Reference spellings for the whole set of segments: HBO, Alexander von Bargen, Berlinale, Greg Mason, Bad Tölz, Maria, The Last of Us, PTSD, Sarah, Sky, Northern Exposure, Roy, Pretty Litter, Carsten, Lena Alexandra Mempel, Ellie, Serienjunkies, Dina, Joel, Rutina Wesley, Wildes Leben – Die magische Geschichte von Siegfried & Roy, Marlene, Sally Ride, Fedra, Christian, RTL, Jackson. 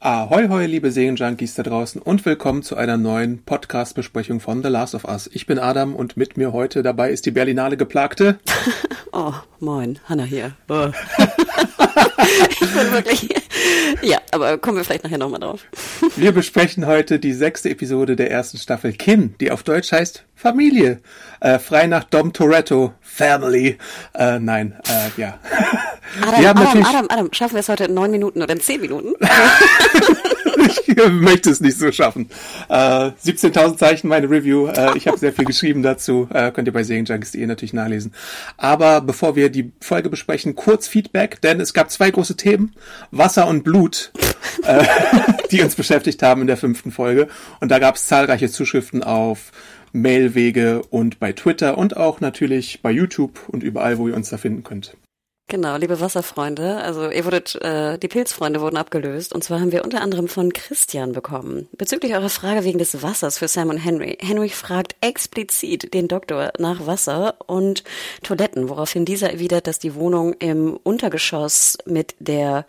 Ahoi, hoi, liebe Serienjunkies da draußen und willkommen zu einer neuen Podcast-Besprechung von The Last of Us. Ich bin Adam und mit mir heute dabei ist die Berlinale Geplagte. Oh, moin, Hanna hier. Oh. Ich bin wirklich... Ja, aber kommen wir vielleicht nachher nochmal drauf. Wir besprechen heute die 6. Episode der ersten Staffel Kin, die auf Deutsch heißt Familie. Frei nach Dom Toretto, Family. Ja. Adam, schaffen wir es heute in 9 Minuten oder in 10 Minuten? Ich möchte es nicht so schaffen. 17.000 Zeichen, meine Review. Ich habe sehr viel geschrieben dazu. Könnt ihr bei Serienjunkies.de natürlich nachlesen. Aber bevor wir die Folge besprechen, kurz Feedback, denn es gab 2 große Themen. Wasser und Blut, die uns beschäftigt haben in der 5. Folge. Und da gab es zahlreiche Zuschriften auf Mailwege und bei Twitter und auch natürlich bei YouTube und überall, wo ihr uns da finden könnt. Genau, liebe Wasserfreunde, also die Pilzfreunde wurden abgelöst und zwar haben wir unter anderem von Christian bekommen. Bezüglich eurer Frage wegen des Wassers für Sam und Henry. Henry fragt explizit den Doktor nach Wasser und Toiletten, woraufhin dieser erwidert, dass die Wohnung im Untergeschoss mit der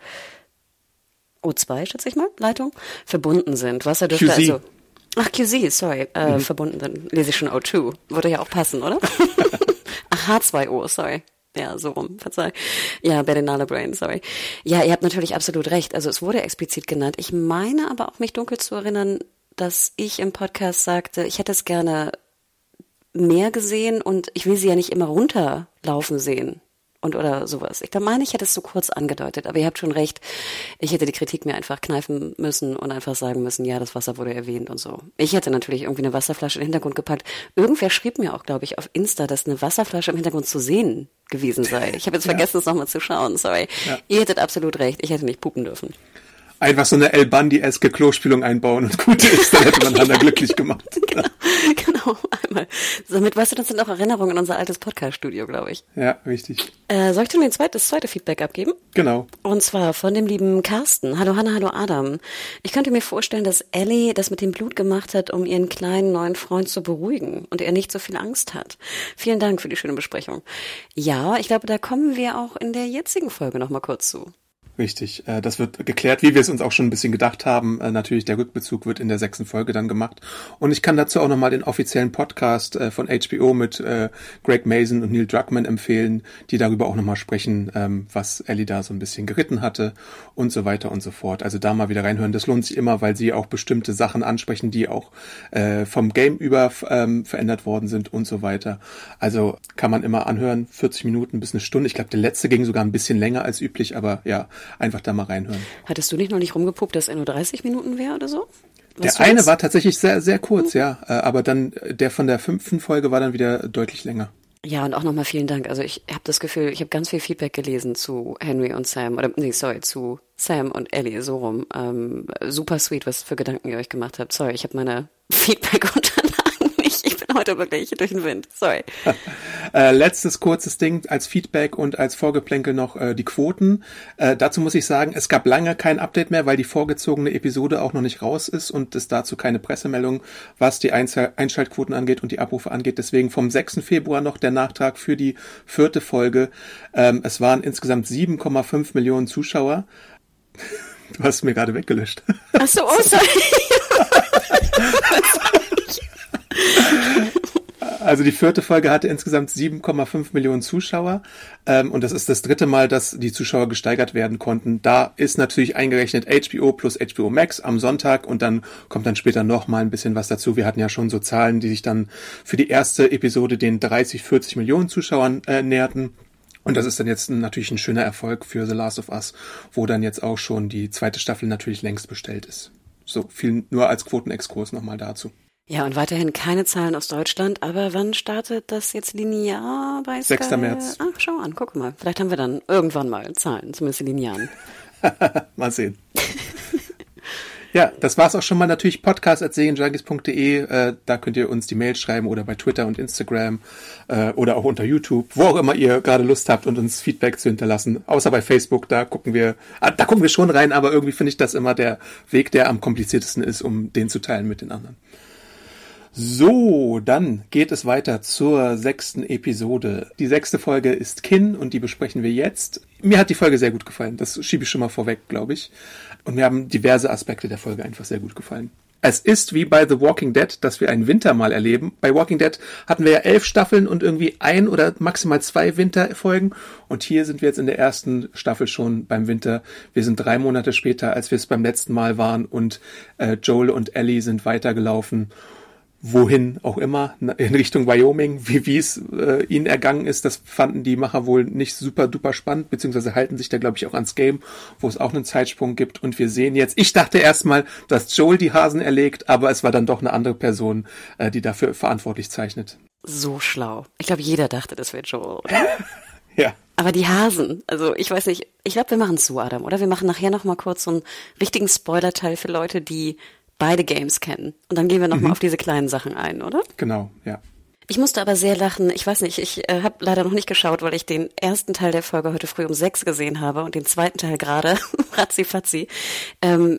O2, schätze ich mal, Leitung, verbunden sind. Wasser dürfte QC. Also... Ach, QC, sorry, verbunden sind. Lese ich schon O2. Würde ja auch passen, oder? Ach, H2O, sorry. Ja, so rum, verzeih. Ja, Berlinale Brain, sorry. Ja, ihr habt natürlich absolut recht. Also es wurde explizit genannt. Ich meine aber auch, mich dunkel zu erinnern, dass ich im Podcast sagte, ich hätte es gerne mehr gesehen und ich will sie ja nicht immer runterlaufen sehen und oder sowas. Ich meine, ich hätte es so kurz angedeutet, aber ihr habt schon recht. Ich hätte die Kritik mir einfach kneifen müssen und einfach sagen müssen, ja, das Wasser wurde erwähnt und so. Ich hätte natürlich irgendwie eine Wasserflasche im Hintergrund gepackt. Irgendwer schrieb mir auch, glaube ich, auf Insta, dass eine Wasserflasche im Hintergrund zu sehen gewesen sei. Ich habe jetzt vergessen, es nochmal zu schauen, sorry. Ja. Ihr hättet absolut recht, ich hätte nicht pupen dürfen. Einfach so eine El Bundy-eske Klospülung einbauen und gut ist, dann hätte man einander glücklich gemacht. Genau, einmal. Damit weißt du, das sind auch Erinnerungen an unser altes Podcast-Studio, glaube ich. Ja, richtig. Soll ich dir das zweite Feedback abgeben? Genau. Und zwar von dem lieben Carsten. Hallo Hanna, hallo Adam. Ich könnte mir vorstellen, dass Ellie das mit dem Blut gemacht hat, um ihren kleinen neuen Freund zu beruhigen und er nicht so viel Angst hat. Vielen Dank für die schöne Besprechung. Ja, ich glaube, da kommen wir auch in der jetzigen Folge nochmal kurz zu. Richtig, das wird geklärt, wie wir es uns auch schon ein bisschen gedacht haben. Natürlich, der Rückbezug wird in der 6. Folge dann gemacht. Und ich kann dazu auch nochmal den offiziellen Podcast von HBO mit Greg Mason und Neil Druckmann empfehlen, die darüber auch nochmal sprechen, was Ellie da so ein bisschen geritten hatte und so weiter und so fort. Also da mal wieder reinhören, das lohnt sich immer, weil sie auch bestimmte Sachen ansprechen, die auch vom Game über verändert worden sind und so weiter. Also kann man immer anhören, 40 Minuten bis eine Stunde. Ich glaube, der letzte ging sogar ein bisschen länger als üblich, aber ja, einfach da mal reinhören. Hattest du nicht noch nicht rumgepuppt, dass er nur 30 Minuten wäre oder so? Der eine war tatsächlich sehr, sehr kurz, ja. Aber dann der von der 5. Folge war dann wieder deutlich länger. Ja, und auch nochmal vielen Dank. Also ich habe das Gefühl, ich habe ganz viel Feedback gelesen zu Henry und Sam. Zu Sam und Ellie, so rum. Super sweet, was für Gedanken ihr euch gemacht habt. Sorry, ich habe meine Feedback-Unterlagen nicht. Ich bin heute wirklich durch den Wind. Sorry. Letztes kurzes Ding als Feedback und als Vorgeplänkel noch die Quoten. Dazu muss ich sagen, es gab lange kein Update mehr, weil die vorgezogene Episode auch noch nicht raus ist und es dazu keine Pressemeldung, was die Einschaltquoten angeht und die Abrufe angeht. Deswegen vom 6. Februar noch der Nachtrag für die 4. Folge. Es waren insgesamt 7,5 Millionen Zuschauer. Du hast mir gerade weggelöscht. Ach so, oh, sorry. Also die 4. Folge hatte insgesamt 7,5 Millionen Zuschauer und das ist das 3. Mal, dass die Zuschauer gesteigert werden konnten. Da ist natürlich eingerechnet HBO plus HBO Max am Sonntag und dann kommt dann später nochmal ein bisschen was dazu. Wir hatten ja schon so Zahlen, die sich dann für die erste Episode den 30, 40 Millionen Zuschauern näherten. Und das ist dann jetzt natürlich ein schöner Erfolg für The Last of Us, wo dann jetzt auch schon die 2. Staffel natürlich längst bestellt ist. So viel nur als Quotenexkurs nochmal dazu. Ja, und weiterhin keine Zahlen aus Deutschland, aber wann startet das jetzt linear bei Sky? 6. März. Ach, schau an, guck mal. Vielleicht haben wir dann irgendwann mal Zahlen, zumindest linearen. Mal sehen. Ja, das war's auch schon mal. Natürlich podcast@serienjunkies.de. Da könnt ihr uns die Mail schreiben oder bei Twitter und Instagram oder auch unter YouTube, wo auch immer ihr gerade Lust habt und uns Feedback zu hinterlassen. Außer bei Facebook, da gucken wir schon rein, aber irgendwie finde ich das immer der Weg, der am kompliziertesten ist, um den zu teilen mit den anderen. So, dann geht es weiter zur 6. Episode. Die 6. Folge ist Kin und die besprechen wir jetzt. Mir hat die Folge sehr gut gefallen, das schiebe ich schon mal vorweg, glaube ich. Und mir haben diverse Aspekte der Folge einfach sehr gut gefallen. Es ist wie bei The Walking Dead, dass wir einen Winter mal erleben. Bei Walking Dead hatten wir ja 11 Staffeln und irgendwie 1 oder maximal 2 Winterfolgen. Und hier sind wir jetzt in der ersten Staffel schon beim Winter. Wir sind 3 Monate später, als wir es beim letzten Mal waren. Und Joel und Ellie sind weitergelaufen. Wohin auch immer, in Richtung Wyoming, wie es ihnen ergangen ist, das fanden die Macher wohl nicht super duper spannend, beziehungsweise halten sich da, glaube ich, auch ans Game, wo es auch einen Zeitsprung gibt. Und wir sehen jetzt, ich dachte erstmal, dass Joel die Hasen erlegt, aber es war dann doch eine andere Person, die dafür verantwortlich zeichnet. So schlau. Ich glaube, jeder dachte, das wäre Joel, oder? Ja. Aber die Hasen, also ich weiß nicht, ich glaube, wir machen es so, Adam, oder? Wir machen nachher nochmal kurz so einen richtigen Spoiler-Teil für Leute, die beide Games kennen. Und dann gehen wir nochmal auf diese kleinen Sachen ein, oder? Genau, ja. Ich musste aber sehr lachen. Ich weiß nicht, ich habe leider noch nicht geschaut, weil ich den ersten Teil der Folge heute früh um 6 gesehen habe und den zweiten Teil gerade, ratzi-fatzi.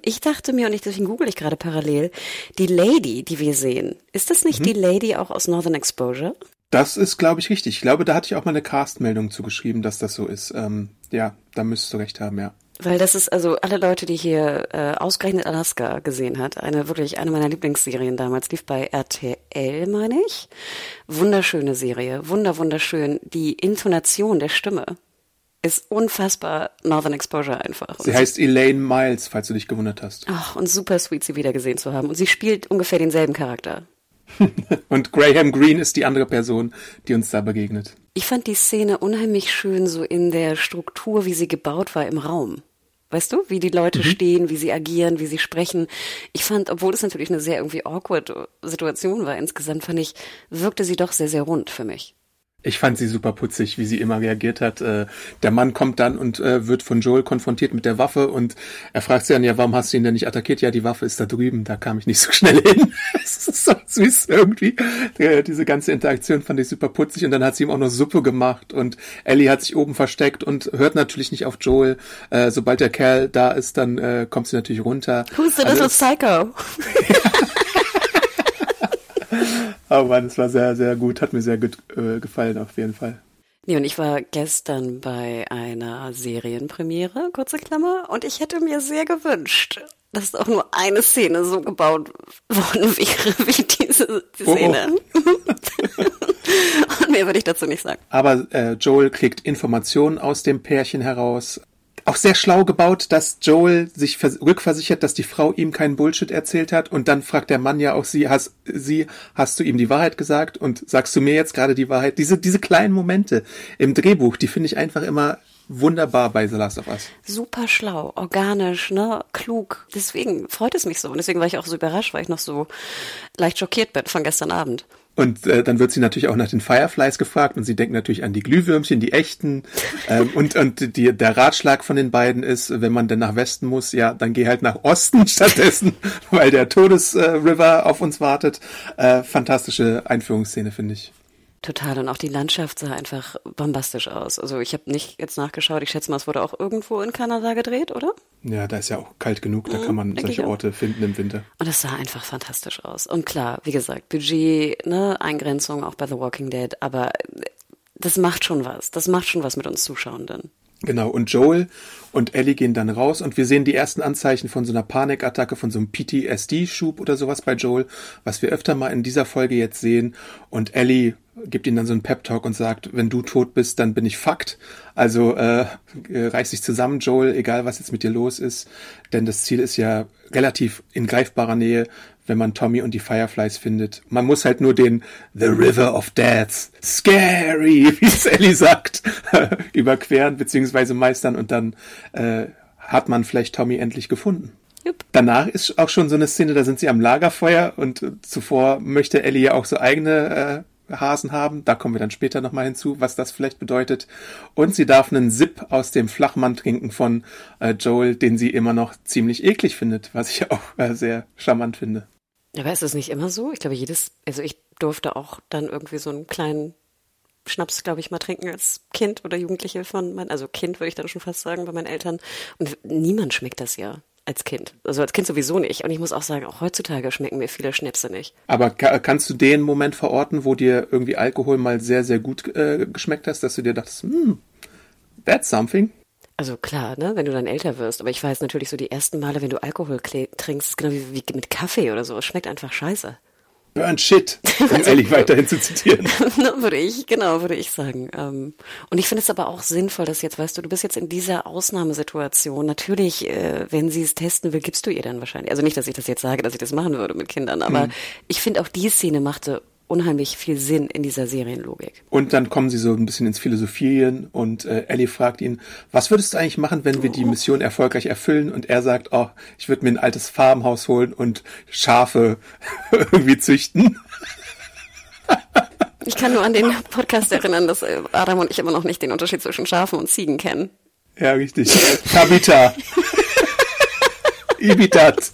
Ich dachte mir, und deswegen google ich gerade parallel, die Lady, die wir sehen, ist das nicht die Lady auch aus Northern Exposure? Das ist, glaube ich, richtig. Ich glaube, da hatte ich auch mal eine Cast-Meldung zugeschrieben, dass das so ist. Ja, da müsstest du recht haben, ja. Weil das ist, also alle Leute, die hier ausgerechnet Alaska gesehen hat, eine meiner Lieblingsserien damals, lief bei RTL, meine ich. Wunderschöne Serie, wunderschön. Die Intonation der Stimme ist unfassbar Northern Exposure einfach. Sie heißt Elaine Miles, falls du dich gewundert hast. Ach, und super sweet, sie wieder gesehen zu haben. Und sie spielt ungefähr denselben Charakter. Und Graham Greene ist die andere Person, die uns da begegnet. Ich fand die Szene unheimlich schön, so in der Struktur, wie sie gebaut war im Raum. Weißt du, wie die Leute stehen, wie sie agieren, wie sie sprechen. Ich fand, obwohl es natürlich eine sehr irgendwie awkward Situation war insgesamt, wirkte sie doch sehr, sehr rund für mich. Ich fand sie super putzig, wie sie immer reagiert hat. Der Mann kommt dann und wird von Joel konfrontiert mit der Waffe und er fragt sie dann, ja, warum hast du ihn denn nicht attackiert? Ja, die Waffe ist da drüben, da kam ich nicht so schnell hin. Es ist so süß irgendwie. Diese ganze Interaktion fand ich super putzig und dann hat sie ihm auch noch Suppe gemacht und Ellie hat sich oben versteckt und hört natürlich nicht auf Joel. Sobald der Kerl da ist, dann kommt sie natürlich runter. Who's the little psycho? Oh Mann, das war sehr, sehr gut. Hat mir sehr gut gefallen, auf jeden Fall. Nee, und ich war gestern bei einer Serienpremiere, kurze Klammer, und ich hätte mir sehr gewünscht, dass auch nur eine Szene so gebaut worden wäre, wie die Szene. Und mehr würde ich dazu nicht sagen. Aber Joel kriegt Informationen aus dem Pärchen heraus. Auch sehr schlau gebaut, dass Joel sich rückversichert, dass die Frau ihm keinen Bullshit erzählt hat. Und dann fragt der Mann ja auch hast du ihm die Wahrheit gesagt? Und sagst du mir jetzt gerade die Wahrheit? Diese kleinen Momente im Drehbuch, die finde ich einfach immer wunderbar bei The Last of Us. Super schlau, organisch, ne, klug. Deswegen freut es mich so. Und deswegen war ich auch so überrascht, weil ich noch so leicht schockiert bin von gestern Abend. Und dann wird sie natürlich auch nach den Fireflies gefragt und sie denkt natürlich an die Glühwürmchen, die echten. Der Ratschlag von den beiden ist, wenn man denn nach Westen muss, ja, dann geh halt nach Osten stattdessen, weil der Todesriver auf uns wartet. Fantastische Einführungsszene, finde ich. Total. Und auch die Landschaft sah einfach bombastisch aus. Also ich habe nicht jetzt nachgeschaut. Ich schätze mal, es wurde auch irgendwo in Kanada gedreht, oder? Ja, da ist ja auch kalt genug. Da kann man solche Orte finden im Winter. Und das sah einfach fantastisch aus. Und klar, wie gesagt, Budget, ne, Eingrenzung auch bei The Walking Dead. Aber das macht schon was. Das macht schon was mit uns Zuschauenden. Genau, und Joel und Ellie gehen dann raus und wir sehen die ersten Anzeichen von so einer Panikattacke, von so einem PTSD-Schub oder sowas bei Joel, was wir öfter mal in dieser Folge jetzt sehen. Und Ellie gibt ihm dann so einen Pep-Talk und sagt, wenn du tot bist, dann bin ich fucked. Also reiß dich zusammen, Joel, egal was jetzt mit dir los ist. Denn das Ziel ist ja relativ in greifbarer Nähe, wenn man Tommy und die Fireflies findet. Man muss halt nur den The River of Death, scary, wie es Ellie sagt, überqueren bzw. meistern und dann hat man vielleicht Tommy endlich gefunden. Yep. Danach ist auch schon so eine Szene, da sind sie am Lagerfeuer und zuvor möchte Ellie ja auch so eigene Hasen haben. Da kommen wir dann später nochmal hinzu, was das vielleicht bedeutet. Und sie darf einen Sip aus dem Flachmann trinken von Joel, den sie immer noch ziemlich eklig findet, was ich auch sehr charmant finde. Aber ist das nicht immer so? Ich glaube, ich durfte auch dann irgendwie so einen kleinen Schnaps, glaube ich, mal trinken als Kind oder Jugendliche also Kind würde ich dann schon fast sagen, bei meinen Eltern. Und niemand schmeckt das ja als Kind. Also als Kind sowieso nicht. Und ich muss auch sagen, auch heutzutage schmecken mir viele Schnäpse nicht. Aber kannst du den Moment verorten, wo dir irgendwie Alkohol mal sehr, sehr gut geschmeckt hat, dass du dir dachtest, that's something? Also klar, ne, wenn du dann älter wirst. Aber ich weiß natürlich so die ersten Male, wenn du Alkohol trinkst, genau wie mit Kaffee oder so. Es schmeckt einfach scheiße. Burn shit, um ehrlich weiterhin zu zitieren. würde ich sagen. Und ich finde es aber auch sinnvoll, dass jetzt, weißt du, du bist jetzt in dieser Ausnahmesituation. Natürlich, wenn sie es testen will, gibst du ihr dann wahrscheinlich. Also nicht, dass ich das jetzt sage, dass ich das machen würde mit Kindern, aber ich finde auch die Szene machte unheimlich viel Sinn in dieser Serienlogik. Und dann kommen sie so ein bisschen ins Philosophieren und Ellie fragt ihn, was würdest du eigentlich machen, wenn wir die Mission erfolgreich erfüllen? Und er sagt, ich würde mir ein altes Farmhaus holen und Schafe irgendwie züchten. Ich kann nur an den Podcast erinnern, dass Adam und ich immer noch nicht den Unterschied zwischen Schafen und Ziegen kennen. Ja, richtig. Tabita. Ibitat.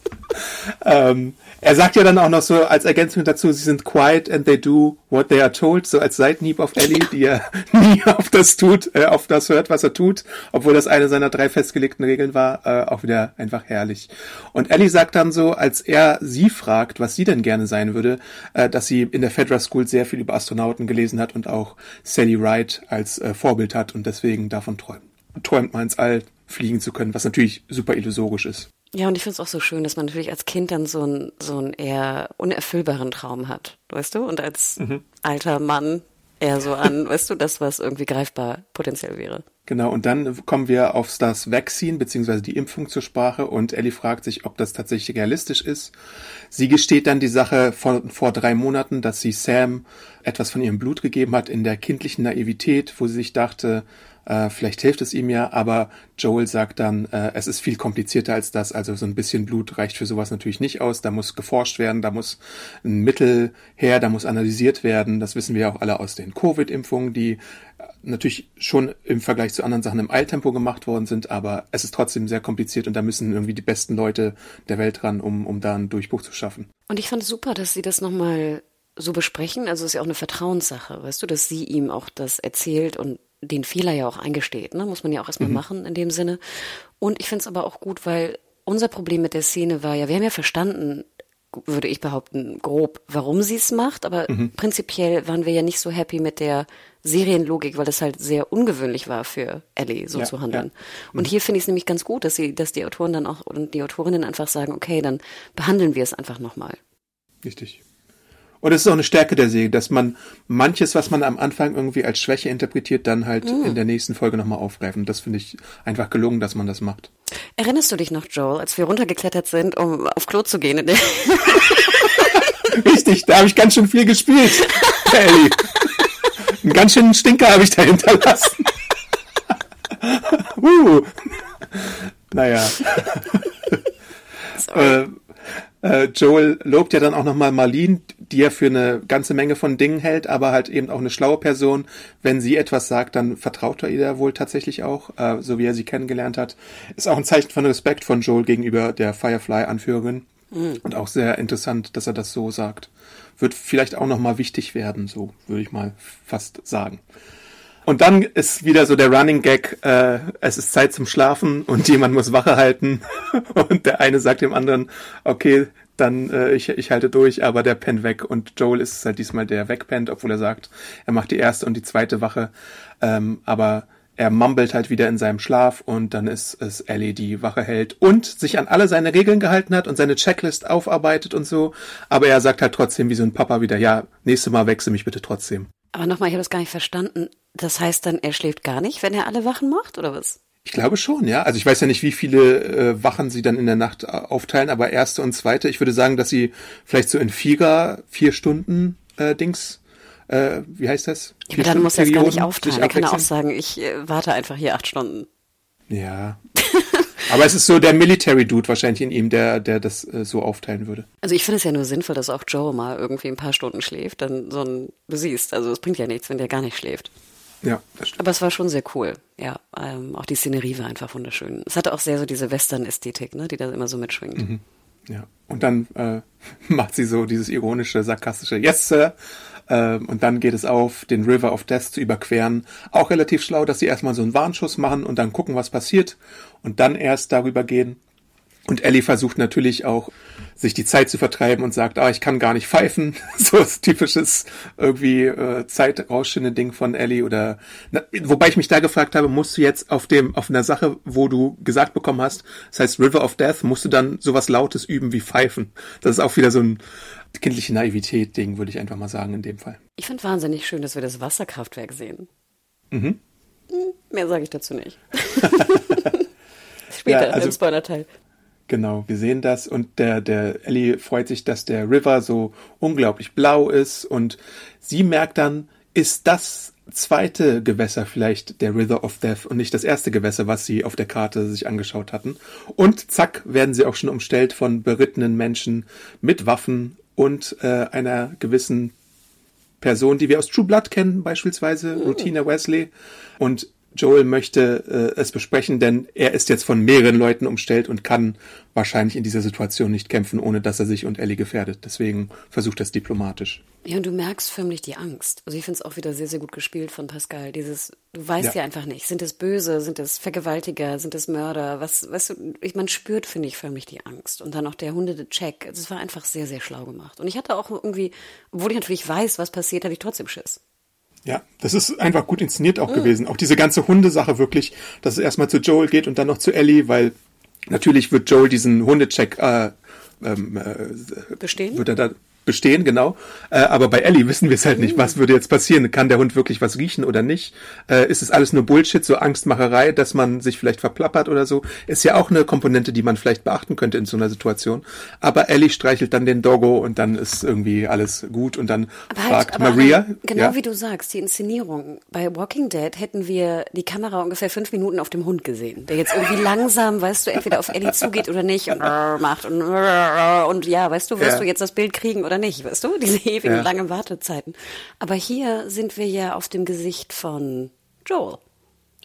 Er sagt ja dann auch noch so als Ergänzung dazu, sie sind quiet and they do what they are told, so als Seitenhieb auf Ellie, die ja nie auf das hört, was er tut, obwohl das eine seiner 3 festgelegten Regeln war, auch wieder einfach herrlich. Und Ellie sagt dann so, als er sie fragt, was sie denn gerne sein würde, dass sie in der Fedra School sehr viel über Astronauten gelesen hat und auch Sally Ride als Vorbild hat und deswegen davon träumt man ins All fliegen zu können, was natürlich super illusorisch ist. Ja, und ich finde es auch so schön, dass man natürlich als Kind dann so einen eher unerfüllbaren Traum hat, weißt du? Und als alter Mann eher so an, weißt du, das, was irgendwie greifbar potenziell wäre. Genau, und dann kommen wir auf das Vaccine, beziehungsweise die Impfung zur Sprache und Ellie fragt sich, ob das tatsächlich realistisch ist. Sie gesteht dann die Sache vor 3 Monaten, dass sie Sam etwas von ihrem Blut gegeben hat in der kindlichen Naivität, wo sie sich dachte, vielleicht hilft es ihm ja, aber Joel sagt dann, es ist viel komplizierter als das, also so ein bisschen Blut reicht für sowas natürlich nicht aus, da muss geforscht werden, da muss ein Mittel her, da muss analysiert werden, das wissen wir ja auch alle aus den Covid-Impfungen, die natürlich schon im Vergleich zu anderen Sachen im Eiltempo gemacht worden sind, aber es ist trotzdem sehr kompliziert und da müssen irgendwie die besten Leute der Welt ran, um da einen Durchbruch zu schaffen. Und ich fand es super, dass sie das nochmal so besprechen, also es ist ja auch eine Vertrauenssache, weißt du, dass sie ihm auch das erzählt und den Fehler ja auch eingesteht, ne? Muss man ja auch erstmal machen in dem Sinne. Und ich finde es aber auch gut, weil unser Problem mit der Szene war ja, wir haben ja verstanden, würde ich behaupten, grob, warum sie es macht, aber prinzipiell waren wir ja nicht so happy mit der Serienlogik, weil das halt sehr ungewöhnlich war für Ellie, so zu handeln. Ja. Und hier finde ich es nämlich ganz gut, dass die Autoren dann auch und die Autorinnen einfach sagen, okay, dann behandeln wir es einfach nochmal. Richtig. Und es ist auch eine Stärke der Serie, dass man manches, was man am Anfang irgendwie als Schwäche interpretiert, dann halt in der nächsten Folge nochmal aufgreifen. Und das finde ich einfach gelungen, dass man das macht. Erinnerst du dich noch, Joel, als wir runtergeklettert sind, um auf Klo zu gehen? Richtig, da habe ich ganz schön viel gespielt, Ellie. Einen ganz schönen Stinker habe ich da hinterlassen. Naja. Joel lobt ja dann auch nochmal Marlene, die er für eine ganze Menge von Dingen hält, aber halt eben auch eine schlaue Person. Wenn sie etwas sagt, dann vertraut er ihr wohl tatsächlich auch, so wie er sie kennengelernt hat. Ist auch ein Zeichen von Respekt von Joel gegenüber der Firefly-Anführerin. Und auch sehr interessant, dass er das so sagt. Wird vielleicht auch nochmal wichtig werden, so würde ich mal fast sagen. Und dann ist wieder so der Running Gag, es ist Zeit zum Schlafen und jemand muss Wache halten und der eine sagt dem anderen, okay, dann ich halte durch, aber der pennt weg und Joel ist halt diesmal der wegpennt, obwohl er sagt, er macht die erste und die zweite Wache, aber er mumbelt halt wieder in seinem Schlaf und dann ist es Ellie, die Wache hält und sich an alle seine Regeln gehalten hat und seine Checklist aufarbeitet und so, aber er sagt halt trotzdem wie so ein Papa wieder, ja, nächstes Mal wechsel mich bitte trotzdem. Aber nochmal, ich habe das gar nicht verstanden. Das heißt dann, er schläft gar nicht, wenn er alle Wachen macht, oder was? Ich glaube schon, ja. Also ich weiß ja nicht, wie viele Wachen sie dann in der Nacht aufteilen, aber erste und zweite, ich würde sagen, dass sie vielleicht so in 4 Stunden wie heißt das? Ja, aber dann muss er es gar nicht aufteilen. Er kann ja auch sagen, ich warte einfach hier 8 Stunden. Ja. Aber es ist so der Military-Dude wahrscheinlich in ihm, der das so aufteilen würde. Also ich finde es ja nur sinnvoll, dass auch Joe mal irgendwie ein paar Stunden schläft, dann so ein, du siehst, also es bringt ja nichts, wenn der gar nicht schläft. Ja, das stimmt. Aber es war schon sehr cool, ja. Auch die Szenerie war einfach wunderschön. Es hatte auch sehr so diese Western-Ästhetik, ne, die da immer so mitschwingt. Mhm. Ja, und dann macht sie so dieses ironische, sarkastische Yes, Sir. Und dann geht es auf, den River of Death zu überqueren. Auch relativ schlau, dass sie erstmal so einen Warnschuss machen und dann gucken, was passiert und dann erst darüber gehen. Und Ellie versucht natürlich auch, sich die Zeit zu vertreiben und sagt, ich kann gar nicht pfeifen. So das typisches irgendwie Zeitrausschinne-Ding von Ellie. Oder wobei ich mich da gefragt habe, musst du jetzt auf einer Sache, wo du gesagt bekommen hast, das heißt River of Death, musst du dann sowas Lautes üben wie pfeifen. Das ist auch wieder so ein kindliche Naivität-Ding, würde ich einfach mal sagen in dem Fall. Ich finde wahnsinnig schön, dass wir das Wasserkraftwerk sehen. Mhm. Mehr sage ich dazu nicht. Später, ja, also, im Spoiler-Teil. Genau, wir sehen das und der Ellie freut sich, dass der River so unglaublich blau ist und sie merkt dann, ist das zweite Gewässer vielleicht der River of Death und nicht das erste Gewässer, was sie auf der Karte sich angeschaut hatten. Und zack, werden sie auch schon umstellt von berittenen Menschen mit Waffen und einer gewissen Person, die wir aus True Blood kennen, beispielsweise Rutina Wesley. Und Joel möchte es besprechen, denn er ist jetzt von mehreren Leuten umstellt und kann wahrscheinlich in dieser Situation nicht kämpfen, ohne dass er sich und Ellie gefährdet. Deswegen versucht er es diplomatisch. Ja, und du merkst förmlich die Angst. Also ich finde es auch wieder sehr, sehr gut gespielt von Pascal. Dieses, du weißt ja einfach nicht, sind es Böse, sind es Vergewaltiger, sind es Mörder? Was, weißt du, man spürt, finde ich, förmlich die Angst. Und dann auch der Hunde-Check. Das war einfach sehr, sehr schlau gemacht. Und ich hatte auch irgendwie, obwohl ich natürlich weiß, was passiert, hatte ich trotzdem Schiss. Ja, das ist einfach gut inszeniert auch gewesen. Auch diese ganze Hundesache wirklich, dass es erstmal zu Joel geht und dann noch zu Ellie, weil natürlich wird Joel diesen Hundecheck bestehen. Wird er da bestehen, genau. Aber bei Ellie wissen wir es halt nicht. Was würde jetzt passieren? Kann der Hund wirklich was riechen oder nicht? Ist es alles nur Bullshit, so Angstmacherei, dass man sich vielleicht verplappert oder so? Ist ja auch eine Komponente, die man vielleicht beachten könnte in so einer Situation. Aber Ellie streichelt dann den Doggo und dann ist irgendwie alles gut und dann fragt Maria. Genau wie du sagst, die Inszenierung. Bei Walking Dead hätten wir die Kamera ungefähr 5 Minuten auf dem Hund gesehen, der jetzt irgendwie langsam, weißt du, entweder auf Ellie zugeht oder nicht und macht und ja, weißt du, wirst du jetzt das Bild kriegen oder nicht, weißt du, diese ewigen langen Wartezeiten. Aber hier sind wir ja auf dem Gesicht von Joel.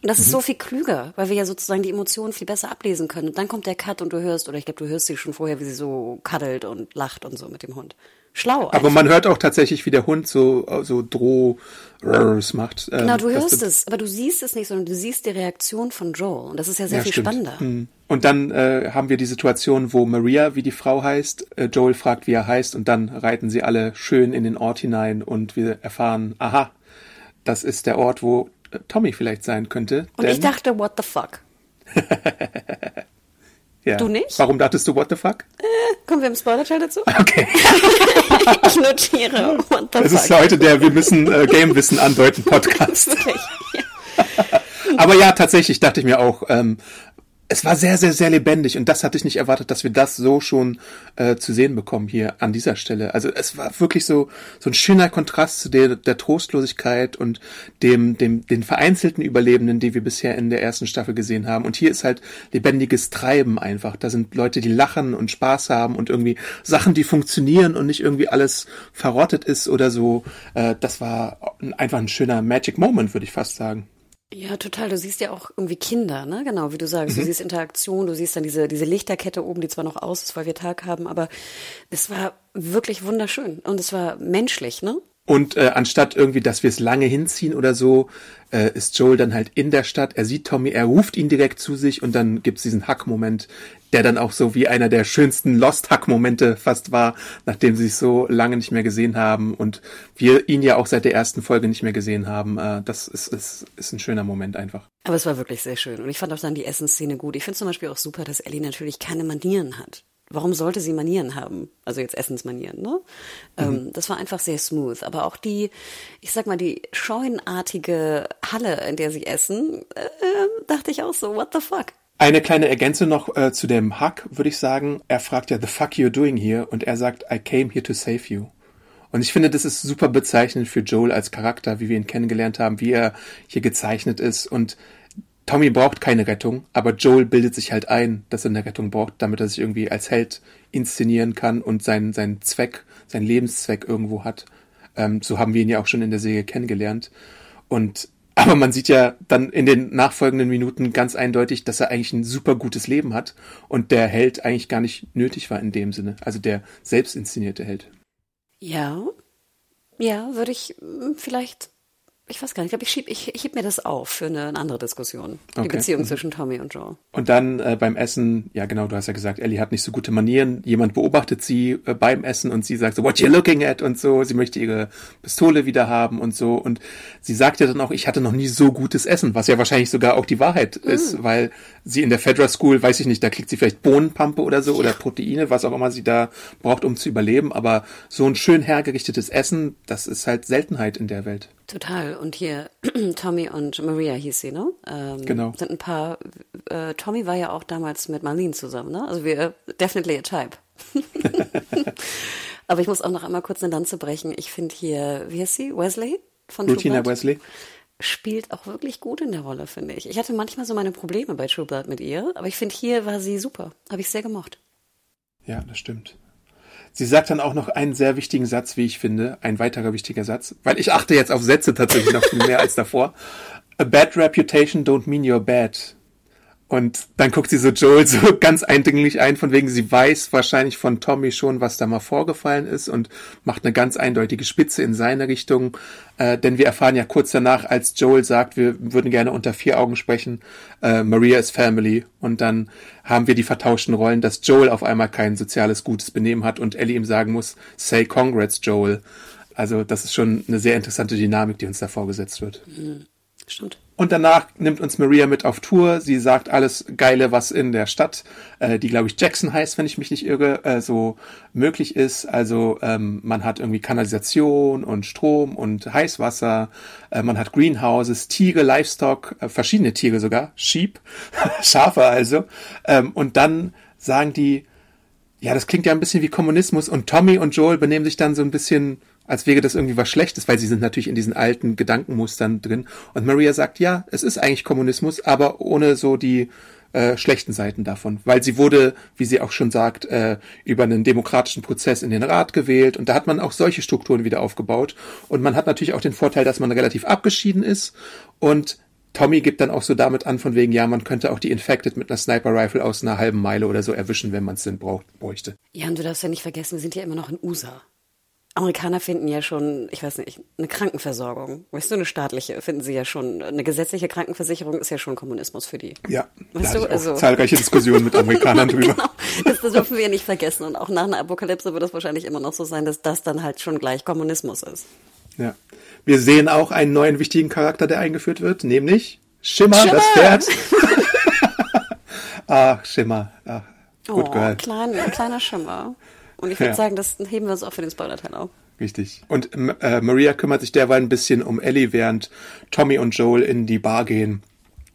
Und das ist so viel klüger, weil wir ja sozusagen die Emotionen viel besser ablesen können. Und dann kommt der Cut und du hörst, oder ich glaube, du hörst sie schon vorher, wie sie so cuddelt und lacht und so mit dem Hund. Schlau. Aber man hört auch tatsächlich, wie der Hund so Drohs macht. Genau, du hörst es, aber du siehst es nicht, sondern du siehst die Reaktion von Joel. Und das ist ja sehr viel spannender. Und dann haben wir die Situation, wo Maria, wie die Frau heißt, Joel fragt, wie er heißt. Und dann reiten sie alle schön in den Ort hinein und wir erfahren, aha, das ist der Ort, wo Tommy vielleicht sein könnte. Und ich dachte, what the fuck? Ja. Du nicht? Warum dachtest du, what the fuck? Kommen wir im Spoiler-Teil dazu? Okay. Ich notiere, what the fuck. Das ist heute der Wir müssen Gamewissen andeuten Podcast. Wirklich, ja. Aber ja, tatsächlich dachte ich mir auch, es war sehr, sehr, sehr lebendig und das hatte ich nicht erwartet, dass wir das so schon zu sehen bekommen hier an dieser Stelle. Also es war wirklich so ein schöner Kontrast zu der Trostlosigkeit und den vereinzelten Überlebenden, die wir bisher in der ersten Staffel gesehen haben. Und hier ist halt lebendiges Treiben einfach. Da sind Leute, die lachen und Spaß haben und irgendwie Sachen, die funktionieren und nicht irgendwie alles verrottet ist oder so. Das war einfach ein schöner Magic Moment, würde ich fast sagen. Ja, total. Du siehst ja auch irgendwie Kinder, ne? Genau, wie du sagst. Du siehst Interaktion, du siehst dann diese Lichterkette oben, die zwar noch aus ist, weil wir Tag haben, aber es war wirklich wunderschön und es war menschlich, ne? Und anstatt irgendwie, dass wir es lange hinziehen oder so, ist Joel dann halt in der Stadt, er sieht Tommy, er ruft ihn direkt zu sich und dann gibt's diesen Hack-Moment, der dann auch so wie einer der schönsten Lost-Hack-Momente fast war, nachdem sie sich so lange nicht mehr gesehen haben und wir ihn ja auch seit der ersten Folge nicht mehr gesehen haben. Das ist ein schöner Moment einfach. Aber es war wirklich sehr schön und ich fand auch dann die Essensszene gut. Ich finde zum Beispiel auch super, dass Ellie natürlich keine Manieren hat. Warum sollte sie Manieren haben? Also jetzt Essensmanieren, ne? Das war einfach sehr smooth. Aber auch die scheunartige Halle, in der sie essen, dachte ich auch so, what the fuck? Eine kleine Ergänzung noch zu dem Hack, würde ich sagen. Er fragt ja, the fuck you doing here? Und er sagt, I came here to save you. Und ich finde, das ist super bezeichnend für Joel als Charakter, wie wir ihn kennengelernt haben, wie er hier gezeichnet ist und Tommy braucht keine Rettung, aber Joel bildet sich halt ein, dass er eine Rettung braucht, damit er sich irgendwie als Held inszenieren kann und seinen Zweck, seinen Lebenszweck irgendwo hat. So haben wir ihn ja auch schon in der Serie kennengelernt. Aber man sieht ja dann in den nachfolgenden Minuten ganz eindeutig, dass er eigentlich ein super gutes Leben hat und der Held eigentlich gar nicht nötig war in dem Sinne. Also der selbst inszenierte Held. Ja, würde ich vielleicht, ich weiß gar nicht, ich heb mir das auf für eine andere Diskussion. Die Beziehung zwischen Tommy und Joel. Und dann beim Essen, ja genau, du hast ja gesagt, Ellie hat nicht so gute Manieren. Jemand beobachtet sie beim Essen und sie sagt so, what you looking at und so. Sie möchte ihre Pistole wieder haben und so. Und sie sagt ja dann auch, ich hatte noch nie so gutes Essen, was ja wahrscheinlich sogar auch die Wahrheit ist, weil sie in der Fedra School, weiß ich nicht, da kriegt sie vielleicht Bohnenpampe oder so oder Proteine, was auch immer sie da braucht, um zu überleben. Aber so ein schön hergerichtetes Essen, das ist halt Seltenheit in der Welt. Total. Und hier Tommy und Maria hieß sie, ne? Genau. Sind ein paar. Tommy war ja auch damals mit Marlene zusammen, ne? Also wir definitely a type. Aber ich muss auch noch einmal kurz eine Lanze brechen. Ich finde hier, wie heißt sie? Wesley von Rutina Wesley. Spielt auch wirklich gut in der Rolle, finde ich. Ich hatte manchmal so meine Probleme bei True Blood mit ihr, aber ich finde, hier war sie super. Habe ich sehr gemocht. Ja, das stimmt. Sie sagt dann auch noch einen sehr wichtigen Satz, wie ich finde. Ein weiterer wichtiger Satz. Weil ich achte jetzt auf Sätze tatsächlich noch viel mehr als davor. A bad reputation don't mean you're bad. Und dann guckt sie so Joel so ganz eindringlich ein, von wegen, sie weiß wahrscheinlich von Tommy schon, was da mal vorgefallen ist und macht eine ganz eindeutige Spitze in seine Richtung. Denn wir erfahren ja kurz danach, als Joel sagt, wir würden gerne unter vier Augen sprechen, Maria is family. Und dann haben wir die vertauschten Rollen, dass Joel auf einmal kein soziales gutes Benehmen hat und Ellie ihm sagen muss, say congrats, Joel. Also das ist schon eine sehr interessante Dynamik, die uns da vorgesetzt wird. Stimmt. Und danach nimmt uns Maria mit auf Tour. Sie sagt alles Geile, was in der Stadt, die glaube ich Jackson heißt, wenn ich mich nicht irre, so möglich ist. Also man hat irgendwie Kanalisation und Strom und Heißwasser. Man hat Greenhouses, Tiere, Livestock, verschiedene Tiere sogar, Sheep, Schafe also. Und dann sagen die, ja, das klingt ja ein bisschen wie Kommunismus. Und Tommy und Joel benehmen sich dann so ein bisschen, als wäre das irgendwie was Schlechtes, weil sie sind natürlich in diesen alten Gedankenmustern drin. Und Maria sagt, ja, es ist eigentlich Kommunismus, aber ohne so die schlechten Seiten davon. Weil sie wurde, wie sie auch schon sagt, über einen demokratischen Prozess in den Rat gewählt. Und da hat man auch solche Strukturen wieder aufgebaut. Und man hat natürlich auch den Vorteil, dass man relativ abgeschieden ist. Und Tommy gibt dann auch so damit an, von wegen, ja, man könnte auch die Infected mit einer Sniper-Rifle aus einer halben Meile oder so erwischen, wenn man es denn bräuchte. Ja, und du darfst ja nicht vergessen, wir sind ja immer noch in USA. Amerikaner finden ja schon, ich weiß nicht, eine Krankenversorgung, weißt du, eine staatliche finden sie ja schon, eine gesetzliche Krankenversicherung ist ja schon Kommunismus für die. Ja, weißt du? Also zahlreiche Diskussionen mit Amerikanern drüber. Genau. Das dürfen wir nicht vergessen und auch nach einer Apokalypse wird es wahrscheinlich immer noch so sein, dass das dann halt schon gleich Kommunismus ist. Ja, wir sehen auch einen neuen wichtigen Charakter, der eingeführt wird, nämlich Schimmer. Das Pferd. Ach, Schimmer, ach, gut girl. Kleiner Schimmer. Und ich würde sagen, das heben wir uns auch für den Spoiler-Teil auf. Richtig. Und Maria kümmert sich derweil ein bisschen um Ellie, während Tommy und Joel in die Bar gehen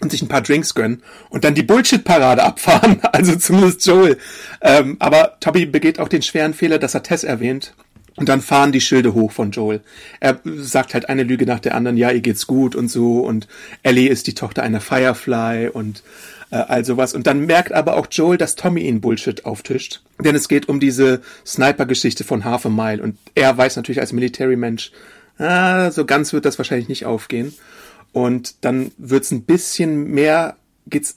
und sich ein paar Drinks gönnen und dann die Bullshit-Parade abfahren. Also zumindest Joel. Aber Tommy begeht auch den schweren Fehler, dass er Tess erwähnt. Und dann fahren die Schilde hoch von Joel. Er sagt halt eine Lüge nach der anderen, ja, ihr geht's gut und so. Und Ellie ist die Tochter einer Firefly und all sowas. Und dann merkt aber auch Joel, dass Tommy ihn Bullshit auftischt. Denn es geht um diese Sniper-Geschichte von Half a Mile. Und er weiß natürlich als Military-Mensch, so ganz wird das wahrscheinlich nicht aufgehen. Und dann wird's ein bisschen mehr...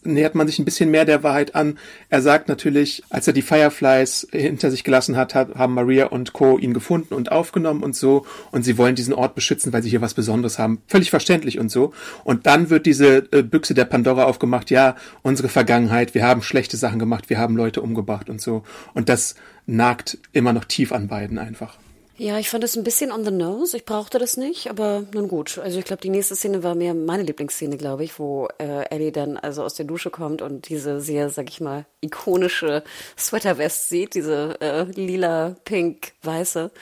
nähert man sich ein bisschen mehr der Wahrheit an. Er sagt natürlich, als er die Fireflies hinter sich gelassen hat, haben Maria und Co. ihn gefunden und aufgenommen und so. Und sie wollen diesen Ort beschützen, weil sie hier was Besonderes haben. Völlig verständlich und so. Und dann wird diese Büchse der Pandora aufgemacht. Ja, unsere Vergangenheit, wir haben schlechte Sachen gemacht, wir haben Leute umgebracht und so. Und das nagt immer noch tief an beiden einfach. Ja, ich fand das ein bisschen on the nose. Ich brauchte das nicht, aber nun gut. Also ich glaube, die nächste Szene war mehr meine Lieblingsszene, glaube ich, wo Ellie dann also aus der Dusche kommt und diese sehr, sag ich mal, ikonische Sweaterwest sieht, diese lila, pink, weiße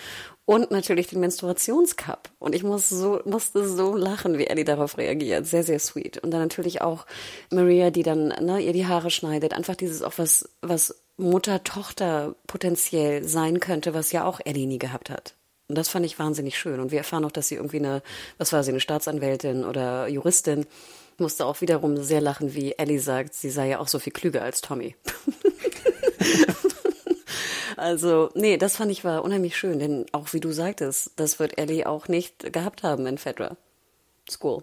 und natürlich den Menstruationscup. Und ich musste so lachen, wie Ellie darauf reagiert. Sehr, sehr sweet. Und dann natürlich auch Maria, die dann ihr die Haare schneidet. Einfach dieses auch was Mutter-Tochter potenziell sein könnte, was ja auch Ellie nie gehabt hat. Und das fand ich wahnsinnig schön. Und wir erfahren auch, dass sie irgendwie eine Staatsanwältin oder Juristin musste auch wiederum sehr lachen, wie Ellie sagt, sie sei ja auch so viel klüger als Tommy. Also, nee, das fand ich war unheimlich schön, denn auch wie du sagtest, das wird Ellie auch nicht gehabt haben in Fedra School.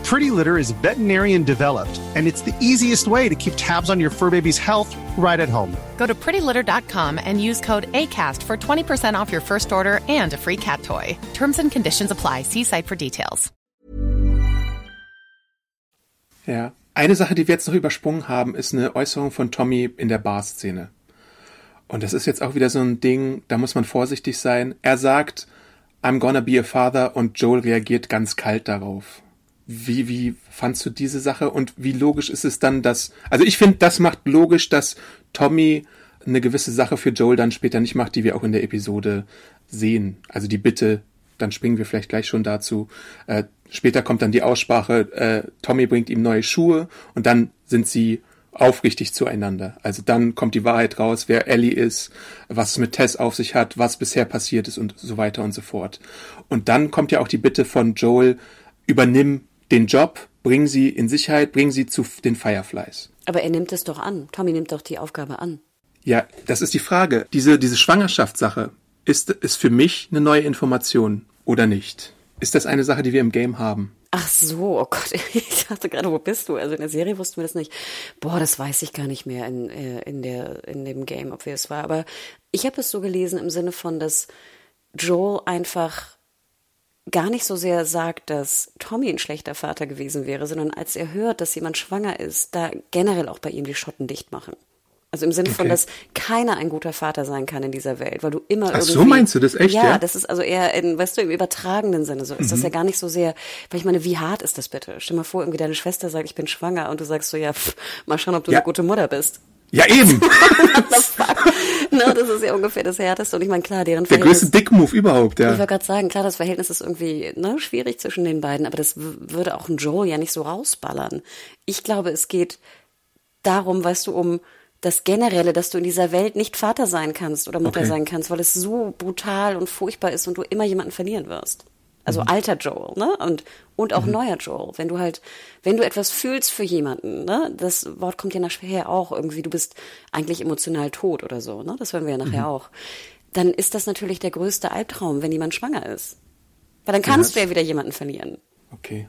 Pretty Litter is veterinarian developed, and it's the easiest way to keep tabs on your fur baby's health right at home. Go to prettylitter.com and use code ACAST for 20% off your first order and a free cat toy. Terms and conditions apply. See site for details. Ja, eine Sache, die wir jetzt noch übersprungen haben, ist eine Äußerung von Tommy in der Bar-Szene. Und das ist jetzt auch wieder so ein Ding, da muss man vorsichtig sein. Er sagt, I'm gonna be a father, und Joel reagiert ganz kalt darauf. Wie fandst du diese Sache und wie logisch ist es dann, dass... Also ich finde, das macht logisch, dass Tommy eine gewisse Sache für Joel dann später nicht macht, die wir auch in der Episode sehen. Also die Bitte, dann springen wir vielleicht gleich schon dazu. Später kommt dann die Aussprache, Tommy bringt ihm neue Schuhe und dann sind sie aufrichtig zueinander. Also dann kommt die Wahrheit raus, wer Ellie ist, was es mit Tess auf sich hat, was bisher passiert ist und so weiter und so fort. Und dann kommt ja auch die Bitte von Joel, übernimm den Job, bringen sie in Sicherheit, bringen sie zu den Fireflies. Aber er nimmt es doch an. Tommy nimmt doch die Aufgabe an. Ja, das ist die Frage. Diese Schwangerschaftssache, ist für mich eine neue Information oder nicht? Ist das eine Sache, die wir im Game haben? Ach so, oh Gott, ich dachte gerade, wo bist du? Also in der Serie wussten wir das nicht. Boah, das weiß ich gar nicht mehr in dem Game, ob wir es war. Aber ich habe es so gelesen im Sinne von, dass Joel einfach... gar nicht so sehr sagt, dass Tommy ein schlechter Vater gewesen wäre, sondern als er hört, dass jemand schwanger ist, da generell auch bei ihm die Schotten dicht machen. Also im Sinne von, dass keiner ein guter Vater sein kann in dieser Welt, weil du immer irgendwie... Ach, so meinst du das echt, ja? Ja, das ist also eher, im übertragenen Sinne so. Ist das ja gar nicht so sehr, weil ich meine, wie hart ist das bitte? Stell mal vor, irgendwie deine Schwester sagt, ich bin schwanger und du sagst so, ja, mal schauen, ob du eine gute Mutter bist. Ja, eben. Das ist ja ungefähr das Härteste. Und ich meine, klar, deren Verhältnis... Der größte Dick-Move überhaupt, ja. Ich wollte gerade sagen, klar, das Verhältnis ist irgendwie schwierig zwischen den beiden, aber das würde auch ein Joel ja nicht so rausballern. Ich glaube, es geht darum, weißt du, um das Generelle, dass du in dieser Welt nicht Vater sein kannst oder Mutter sein kannst, weil es so brutal und furchtbar ist und du immer jemanden verlieren wirst. Also alter Joel, ne? Und auch neuer Joel. Wenn du etwas fühlst für jemanden, ne? Das Wort kommt ja nachher auch irgendwie, du bist eigentlich emotional tot oder so, ne? Das hören wir ja nachher auch. Dann ist das natürlich der größte Albtraum, wenn jemand schwanger ist. Weil dann kannst du ja wieder jemanden verlieren. Okay.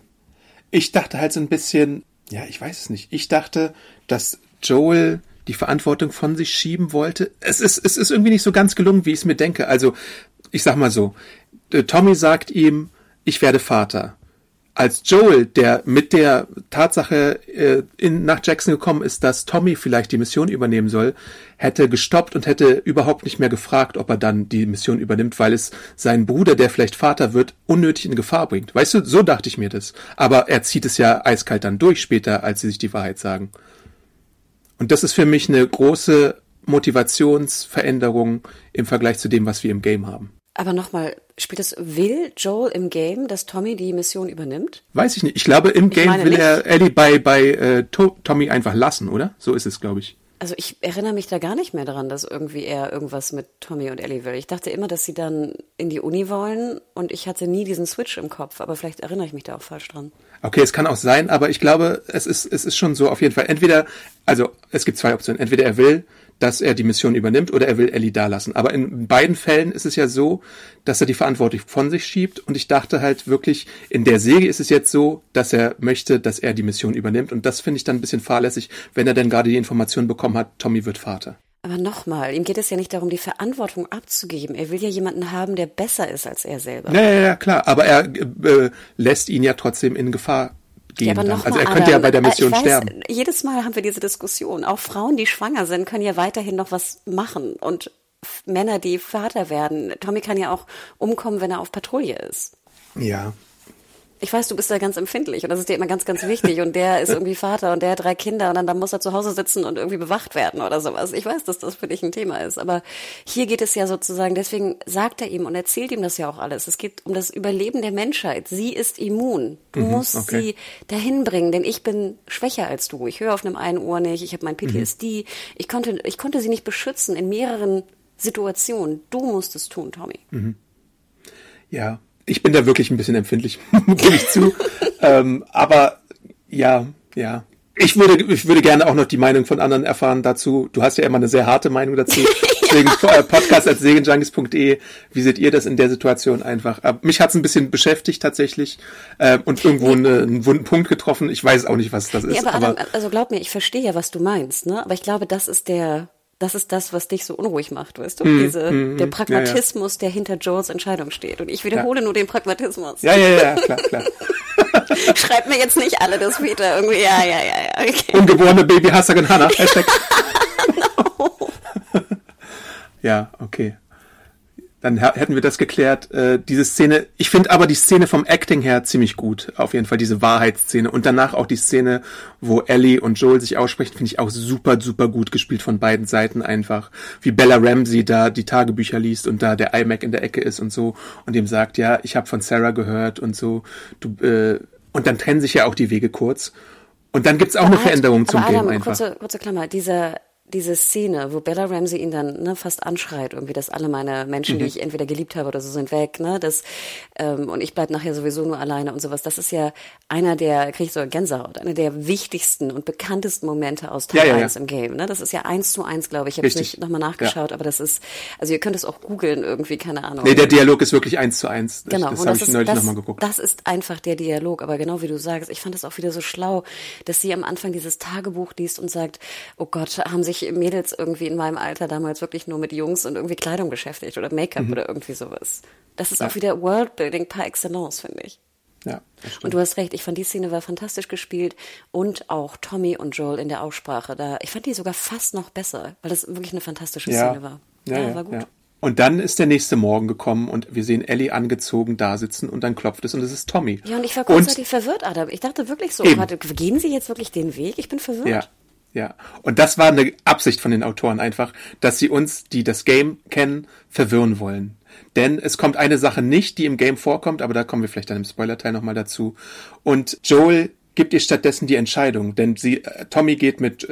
Ich dachte halt so ein bisschen, ja, ich weiß es nicht. Ich dachte, dass Joel die Verantwortung von sich schieben wollte. Es ist irgendwie nicht so ganz gelungen, wie ich es mir denke. Also, ich sag mal so, Tommy sagt ihm, ich werde Vater. Als Joel, der mit der Tatsache nach Jackson gekommen ist, dass Tommy vielleicht die Mission übernehmen soll, hätte gestoppt und hätte überhaupt nicht mehr gefragt, ob er dann die Mission übernimmt, weil es seinen Bruder, der vielleicht Vater wird, unnötig in Gefahr bringt. Weißt du, so dachte ich mir das. Aber er zieht es ja eiskalt dann durch später, als sie sich die Wahrheit sagen. Und das ist für mich eine große Motivationsveränderung im Vergleich zu dem, was wir im Game haben. Aber nochmal, will Joel im Game, dass Tommy die Mission übernimmt? Weiß ich nicht. Ich glaube, im Game will er Ellie bei Tommy einfach lassen, oder? So ist es, glaube ich. Also ich erinnere mich da gar nicht mehr daran, dass irgendwie er irgendwas mit Tommy und Ellie will. Ich dachte immer, dass sie dann in die Uni wollen und ich hatte nie diesen Switch im Kopf. Aber vielleicht erinnere ich mich da auch falsch dran. Okay, es kann auch sein, aber ich glaube, es ist schon so auf jeden Fall. Entweder, also es gibt zwei Optionen. Entweder er will, dass er die Mission übernimmt oder er will Ellie da lassen. Aber in beiden Fällen ist es ja so, dass er die Verantwortung von sich schiebt und ich dachte halt wirklich, in der Serie ist es jetzt so, dass er möchte, dass er die Mission übernimmt und das finde ich dann ein bisschen fahrlässig, wenn er denn gerade die Information bekommen hat, Tommy wird Vater. Aber nochmal, ihm geht es ja nicht darum, die Verantwortung abzugeben. Er will ja jemanden haben, der besser ist als er selber. Ja, klar, aber er lässt ihn ja trotzdem in Gefahr gehen. Ja, aber noch mal, also er könnte ja bei der Mission sterben. Jedes Mal haben wir diese Diskussion. Auch Frauen, die schwanger sind, können ja weiterhin noch was machen. Und Männer, die Vater werden. Tommy kann ja auch umkommen, wenn er auf Patrouille ist. Ja, ich weiß, du bist da ganz empfindlich und das ist dir immer ganz, ganz wichtig und der ist irgendwie Vater und der hat 3 Kinder und dann muss er zu Hause sitzen und irgendwie bewacht werden oder sowas. Ich weiß, dass das für dich ein Thema ist, aber hier geht es ja sozusagen, deswegen sagt er ihm und erzählt ihm das ja auch alles. Es geht um das Überleben der Menschheit. Sie ist immun. Du musst sie dahin bringen, denn ich bin schwächer als du. Ich höre auf einem einen Ohr nicht, ich habe mein PTSD. Ich konnte sie nicht beschützen in mehreren Situationen. Du musst es tun, Tommy. Mhm. Ja, ich bin da wirklich ein bisschen empfindlich, gebe ich zu. Aber ja. Ich würde gerne auch noch die Meinung von anderen erfahren dazu. Du hast ja immer eine sehr harte Meinung dazu. Deswegen podcast@serienjunkies.de. Wie seht ihr das in der Situation einfach? Mich hat's ein bisschen beschäftigt tatsächlich und irgendwo einen wunden Punkt getroffen. Ich weiß auch nicht, was das ist. Ja, aber Adam, also glaub mir, ich verstehe ja, was du meinst, ne? Aber ich glaube, das ist das, was dich so unruhig macht, weißt du? Der Pragmatismus, der hinter Joels Entscheidung steht. Und ich wiederhole nur den Pragmatismus. Ja, klar. Schreibt mir jetzt nicht alle das wieder irgendwie. Ja. Okay. Ungeborene Babyhasserin Hannah. Ja, okay. Dann hätten wir das geklärt. Diese Szene, ich finde aber die Szene vom Acting her ziemlich gut. Auf jeden Fall diese Wahrheitsszene. Und danach auch die Szene, wo Ellie und Joel sich aussprechen, finde ich auch super, super gut gespielt von beiden Seiten einfach. Wie Bella Ramsey da die Tagebücher liest und da der iMac in der Ecke ist und so. Und ihm sagt, ja, ich habe von Sarah gehört und so. Und dann trennen sich ja auch die Wege kurz. Und dann gibt's auch eine Veränderung zum Game einfach. Kurze Klammer, diese Szene, wo Bella Ramsey ihn dann fast anschreit, irgendwie, dass alle meine Menschen, die ich entweder geliebt habe oder so, sind weg, und ich bleib nachher sowieso nur alleine und sowas. Das ist ja einer der wichtigsten und bekanntesten Momente aus Teil 1 im Game. Ne? Das ist ja 1:1, glaube ich. Ich habe es nicht nochmal nachgeschaut, aber das ist, also ihr könnt es auch googeln irgendwie, keine Ahnung. Nee, der Dialog ist wirklich 1:1. Genau. Das habe ich neulich nochmal geguckt. Das ist einfach der Dialog, aber genau wie du sagst, ich fand das auch wieder so schlau, dass sie am Anfang dieses Tagebuch liest und sagt, oh Gott, haben sich Mädels irgendwie in meinem Alter damals wirklich nur mit Jungs und irgendwie Kleidung beschäftigt oder Make-up oder irgendwie sowas. Das ist auch wieder Worldbuilding par excellence, finde ich. Ja, und du hast recht, ich fand die Szene war fantastisch gespielt und auch Tommy und Joel in der Aussprache. Ich fand die sogar fast noch besser, weil das wirklich eine fantastische Szene war. Ja, war gut. Ja. Und dann ist der nächste Morgen gekommen und wir sehen Ellie angezogen da sitzen und dann klopft es und es ist Tommy. Ja, und ich war kurzzeitig verwirrt, Adam. Ich dachte wirklich so, warte, gehen Sie jetzt wirklich den Weg? Ich bin verwirrt. Ja, und das war eine Absicht von den Autoren einfach, dass sie uns, die das Game kennen, verwirren wollen. Denn es kommt eine Sache nicht, die im Game vorkommt, aber da kommen wir vielleicht dann im Spoilerteil nochmal dazu. Und Joel gibt ihr stattdessen die Entscheidung, denn Tommy geht mit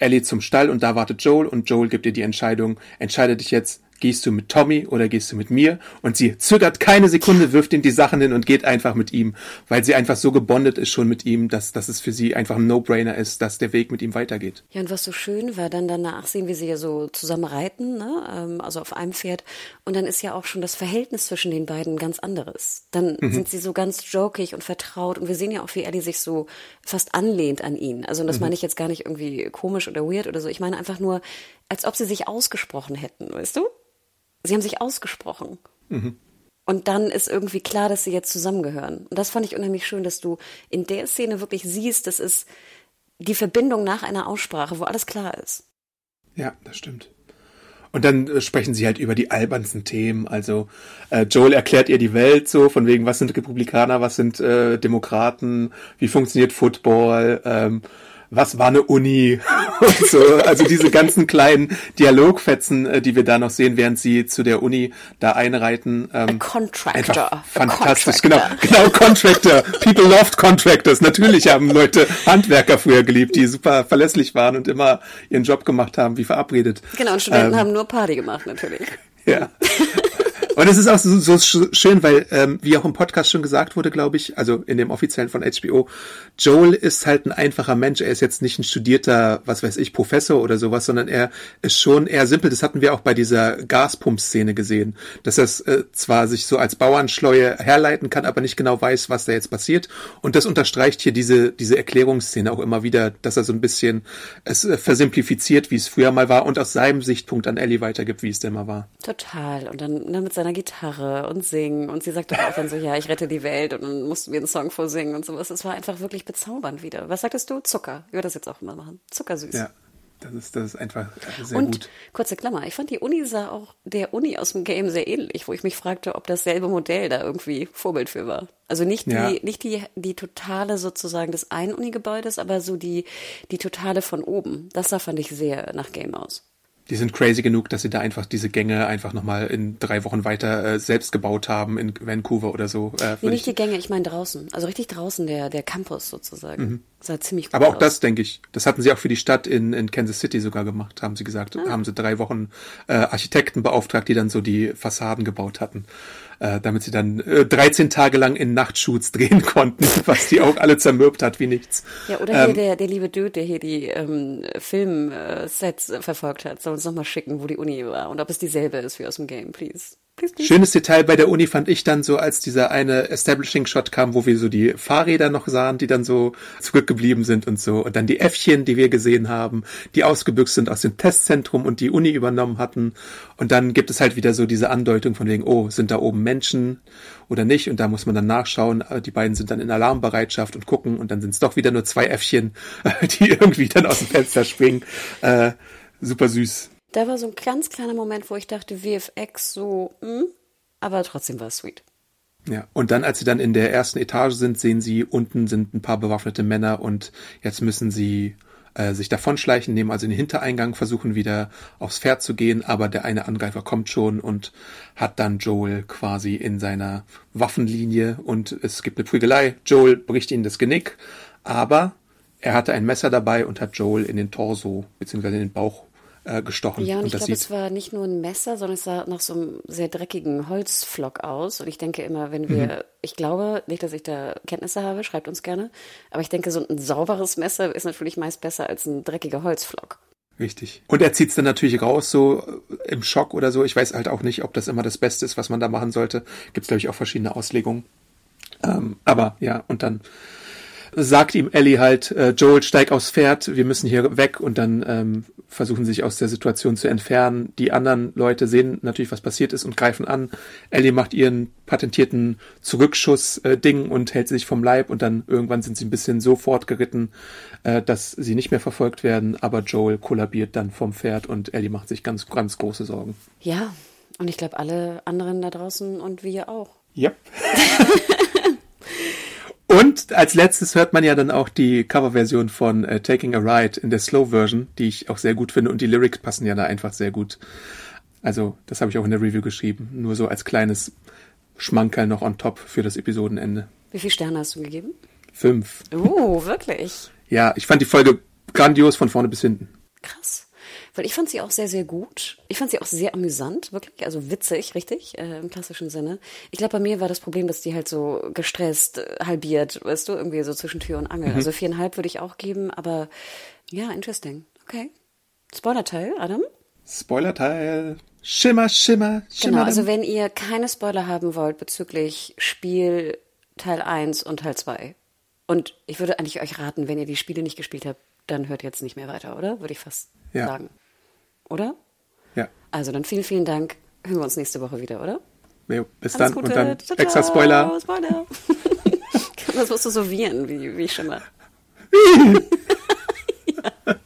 Ellie zum Stall und da wartet Joel und Joel gibt ihr die Entscheidung, entscheide dich jetzt, gehst du mit Tommy oder gehst du mit mir? Und sie zögert keine Sekunde, wirft ihm die Sachen hin und geht einfach mit ihm, weil sie einfach so gebondet ist schon mit ihm, dass es für sie einfach ein No-Brainer ist, dass der Weg mit ihm weitergeht. Ja, und was so schön war, dann danach sehen wir sie ja so zusammen reiten, ne? Also auf einem Pferd. Und dann ist ja auch schon das Verhältnis zwischen den beiden ganz anderes. Dann sind sie so ganz jokig und vertraut und wir sehen ja auch, wie Ellie sich so fast anlehnt an ihn. Also und das meine ich jetzt gar nicht irgendwie komisch oder weird oder so. Ich meine einfach nur, als ob sie sich ausgesprochen hätten, weißt du? Sie haben sich ausgesprochen. Und dann ist irgendwie klar, dass sie jetzt zusammengehören. Und das fand ich unheimlich schön, dass du in der Szene wirklich siehst, das ist die Verbindung nach einer Aussprache, wo alles klar ist. Ja, das stimmt. Und dann sprechen sie halt über die albernsten Themen. Also Joel erklärt ihr die Welt so, von wegen, was sind Republikaner, was sind Demokraten, wie funktioniert Football, was war eine Uni und so. Also diese ganzen kleinen Dialogfetzen, die wir da noch sehen, während sie zu der Uni da einreiten. Contractor. Fantastisch, genau, Contractor. People loved Contractors. Natürlich haben Leute Handwerker früher geliebt, die super verlässlich waren und immer ihren Job gemacht haben, wie verabredet. Genau, und Studenten haben nur Party gemacht, natürlich. Ja. Und es ist auch so schön, weil, wie auch im Podcast schon gesagt wurde, glaube ich, also in dem offiziellen von HBO, Joel ist halt ein einfacher Mensch. Er ist jetzt nicht ein studierter, was weiß ich, Professor oder sowas, sondern er ist schon eher simpel. Das hatten wir auch bei dieser Gaspump-Szene gesehen, dass er zwar sich so als Bauernschleue herleiten kann, aber nicht genau weiß, was da jetzt passiert. Und das unterstreicht hier diese Erklärungsszene auch immer wieder, dass er so ein bisschen es versimplifiziert, wie es früher mal war und aus seinem Sichtpunkt an Ellie weitergibt, wie es denn mal war. Total. Und dann mit seiner Gitarre und singen und sie sagt doch auch dann so, ja, ich rette die Welt und dann mussten wir einen Song vorsingen und sowas. Es war einfach wirklich bezaubernd wieder. Was sagtest du? Zucker. Ich würde das jetzt auch immer machen. Zuckersüß. Ja. Das ist einfach sehr und, gut. Kurze Klammer, ich fand die Uni sah auch der Uni aus dem Game sehr ähnlich, wo ich mich fragte, ob dasselbe Modell da irgendwie Vorbild für war. Also nicht die totale sozusagen des einen Uni-Gebäudes, aber so die totale von oben. Das sah, fand ich, sehr nach Game aus. Die sind crazy genug, dass sie da einfach diese Gänge einfach nochmal in 3 Wochen weiter selbst gebaut haben in Vancouver oder so. Nicht die Gänge, ich meine draußen. Also richtig draußen, der Campus sozusagen. Mhm. Sah ziemlich gut aus. Aber auch das, denke ich, das hatten sie auch für die Stadt in Kansas City sogar gemacht, haben sie gesagt. Ah. Haben sie 3 Wochen Architekten beauftragt, die dann so die Fassaden gebaut hatten, damit sie dann 13 Tage lang in Nachtshoots drehen konnten, was die auch alle zermürbt hat wie nichts. Ja, oder hier der liebe Dude, der hier die Filmsets verfolgt hat, soll uns nochmal schicken, wo die Uni war und ob es dieselbe ist wie aus dem Game, please. Schönes Detail bei der Uni fand ich dann so, als dieser eine Establishing-Shot kam, wo wir so die Fahrräder noch sahen, die dann so zurückgeblieben sind und so. Und dann die Äffchen, die wir gesehen haben, die ausgebüxt sind aus dem Testzentrum und die Uni übernommen hatten. Und dann gibt es halt wieder so diese Andeutung von wegen, oh, sind da oben Menschen oder nicht? Und da muss man dann nachschauen. Die beiden sind dann in Alarmbereitschaft und gucken. Und dann sind es doch wieder nur 2 Äffchen, die irgendwie dann aus dem Fenster springen. Super süß. Da war so ein ganz kleiner Moment, wo ich dachte, VFX so, aber trotzdem war es sweet. Ja, und dann, als sie dann in der ersten Etage sind, sehen sie, unten sind ein paar bewaffnete Männer und jetzt müssen sie sich davonschleichen, nehmen also den Hintereingang, versuchen wieder aufs Pferd zu gehen, aber der eine Angreifer kommt schon und hat dann Joel quasi in seiner Waffenlinie und es gibt eine Prügelei. Joel bricht ihnen das Genick, aber er hatte ein Messer dabei und hat Joel in den Torso bzw. in den Bauch gestochen. Ja, und ich glaube, es war nicht nur ein Messer, sondern es sah nach so einem sehr dreckigen Holzflock aus. Und ich denke immer, wenn wir, ich glaube, nicht, dass ich da Kenntnisse habe, schreibt uns gerne, aber ich denke, so ein sauberes Messer ist natürlich meist besser als ein dreckiger Holzflock. Richtig. Und er zieht es dann natürlich raus, so im Schock oder so. Ich weiß halt auch nicht, ob das immer das Beste ist, was man da machen sollte. Gibt es, glaube ich, auch verschiedene Auslegungen. Aber ja, und dann sagt ihm Ellie halt, Joel, steig aufs Pferd, wir müssen hier weg und dann versuchen sie sich aus der Situation zu entfernen. Die anderen Leute sehen natürlich, was passiert ist und greifen an. Ellie macht ihren patentierten Zurückschuss-Ding und hält sich vom Leib und dann irgendwann sind sie ein bisschen so fortgeritten, dass sie nicht mehr verfolgt werden, aber Joel kollabiert dann vom Pferd und Ellie macht sich ganz, ganz große Sorgen. Ja, und ich glaube, alle anderen da draußen und wir auch. Ja. Und als letztes hört man ja dann auch die Coverversion von Taking a Ride in der Slow-Version, die ich auch sehr gut finde. Und die Lyrics passen ja da einfach sehr gut. Also das habe ich auch in der Review geschrieben. Nur so als kleines Schmankerl noch on top für das Episodenende. Wie viele Sterne hast du gegeben? 5. Oh, wirklich? Ja, ich fand die Folge grandios von vorne bis hinten. Krass. Weil ich fand sie auch sehr, sehr gut. Ich fand sie auch sehr amüsant, wirklich. Also witzig, richtig, im klassischen Sinne. Ich glaube, bei mir war das Problem, dass die halt so gestresst halbiert, weißt du, irgendwie so zwischen Tür und Angel. Mhm. Also 4,5 würde ich auch geben, aber ja, interesting. Okay. Spoiler-Teil, Adam? Spoiler-Teil. Schimmer, schimmer, schimmer. Genau, also wenn ihr keine Spoiler haben wollt bezüglich Spiel Teil 1 und Teil 2. Und ich würde eigentlich euch raten, wenn ihr die Spiele nicht gespielt habt, dann hört jetzt nicht mehr weiter, oder? Würde ich fast sagen. Oder? Ja. Also dann vielen, vielen Dank. Hören wir uns nächste Woche wieder, oder? Jo, bis alles dann. Gute. Und dann ciao, extra Spoiler. Spoiler. Das musst du so wiehern, wie ich schon mal. Ja.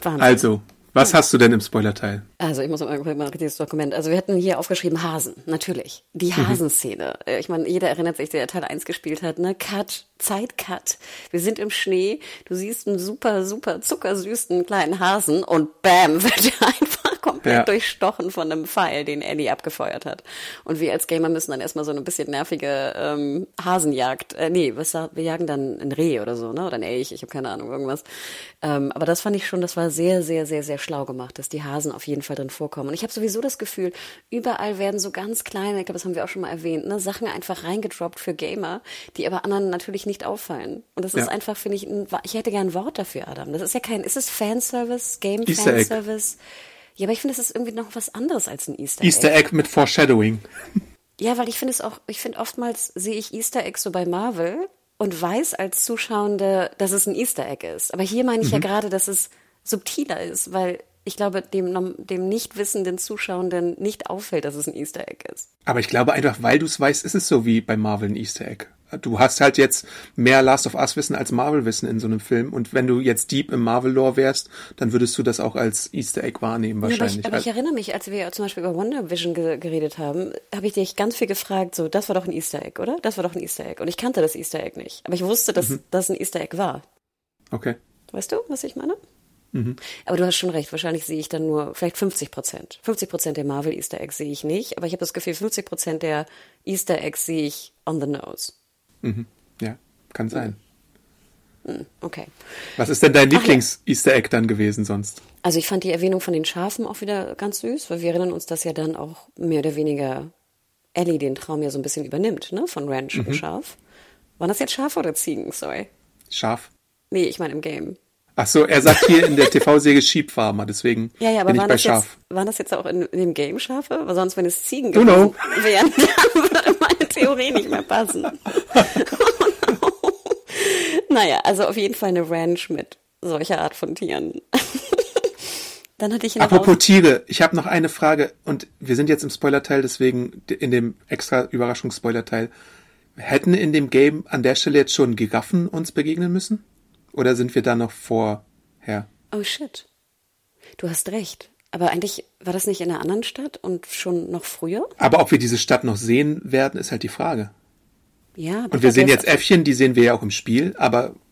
Wahnsinn. Also, was hast du denn im Spoilerteil? Also, ich muss mal dieses Dokument. Also, wir hatten hier aufgeschrieben Hasen, natürlich. Die Hasenszene. Ich meine, jeder erinnert sich, der Teil 1 gespielt hat, ne? Cut. Zeitcut. Wir sind im Schnee. Du siehst einen super, super zuckersüßen kleinen Hasen und bam, wird er einfach komplett durchstochen von einem Pfeil, den Ellie abgefeuert hat. Und wir als Gamer müssen dann erstmal so eine bisschen nervige Hasenjagd. Wir jagen dann ein Reh oder so, ne? Oder ein Elch, ich habe keine Ahnung, irgendwas. Aber das fand ich schon, das war sehr, sehr, sehr, sehr schlau gemacht, dass die Hasen auf jeden Fall drin vorkommen. Und ich habe sowieso das Gefühl, überall werden so ganz kleine, ich glaube, das haben wir auch schon mal erwähnt, ne? Sachen einfach reingedroppt für Gamer, die aber anderen natürlich nicht auffallen. Und das ist einfach, finde ich, ich hätte gern ein Wort dafür, Adam. Das ist ja ist es Fanservice, Game-Fanservice? Ja, aber ich finde, das ist irgendwie noch was anderes als ein Easter Egg. Easter Egg mit Foreshadowing. Ja, weil ich finde es auch, oftmals sehe ich Easter Eggs so bei Marvel und weiß als Zuschauende, dass es ein Easter Egg ist. Aber hier meine ich ja gerade, dass es subtiler ist, weil ich glaube, dem nicht wissenden Zuschauenden nicht auffällt, dass es ein Easter Egg ist. Aber ich glaube einfach, weil du es weißt, ist es so wie bei Marvel ein Easter Egg. du hast halt jetzt mehr Last of Us Wissen als Marvel Wissen in so einem Film, und wenn du jetzt deep im Marvel Lore wärst, dann würdest du das auch als Easter Egg wahrnehmen wahrscheinlich. Ja, aber ich erinnere mich, als wir zum Beispiel über WandaVision geredet haben, habe ich dich ganz viel gefragt, so, das war doch ein Easter Egg, oder? Das war doch ein Easter Egg, und ich kannte das Easter Egg nicht, aber ich wusste, dass das ein Easter Egg war. Okay. Weißt du, was ich meine? Mhm. Aber du hast schon recht, wahrscheinlich sehe ich dann nur vielleicht 50%. 50% der Marvel-Easter Eggs sehe ich nicht, aber ich habe das Gefühl, 50% der Easter Eggs sehe ich on the nose. Mhm. Ja, kann sein. Mhm. Okay. Was ist denn dein Lieblings-Easter Egg dann gewesen sonst? Also ich fand die Erwähnung von den Schafen auch wieder ganz süß, weil wir erinnern uns, dass ja dann auch mehr oder weniger Ellie den Traum ja so ein bisschen übernimmt, ne? Von Ranch und Schaf. Waren das jetzt Schafe oder Ziegen? Sorry. Schaf. Nee, ich meine im Game. Ach so, er sagt hier in der TV-Serie Sheepfarmer, deswegen ja, bin ich bei Schaf. Jetzt, waren das jetzt auch in dem Game Schafe? Weil sonst, wenn es Ziegen gewesen wären, dann würde meine Theorie nicht mehr passen. Oh no. Naja, also auf jeden Fall eine Ranch mit solcher Art von Tieren. Dann hatte ich apropos Tiere, ich habe noch eine Frage, und wir sind jetzt im Spoilerteil, deswegen in dem extra Überraschungs-Spoilerteil. Hätten in dem Game an der Stelle jetzt schon Giraffen uns begegnen müssen? Oder sind wir da noch vorher? Oh shit. Du hast recht. Aber eigentlich war das nicht in einer anderen Stadt und schon noch früher? Aber ob wir diese Stadt noch sehen werden, ist halt die Frage. Ja. Und wir sehen jetzt Äffchen, die sehen wir ja auch im Spiel.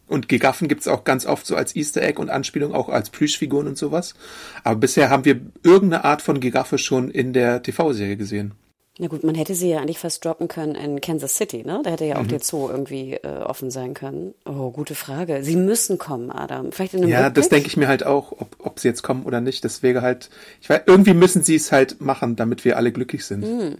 Und Giraffen gibt's auch ganz oft so als Easter Egg und Anspielung auch als Plüschfiguren und sowas. Aber bisher haben wir irgendeine Art von Giraffe schon in der TV-Serie gesehen. Na gut, man hätte sie ja eigentlich fast droppen können in Kansas City, ne? Da hätte ja auch der Zoo irgendwie offen sein können. Oh, gute Frage. Sie müssen kommen, Adam. Vielleicht in einem Rückblick? Das denke ich mir halt auch, ob sie jetzt kommen oder nicht. Deswegen halt, ich weiß, irgendwie müssen sie es halt machen, damit wir alle glücklich sind. Mhm.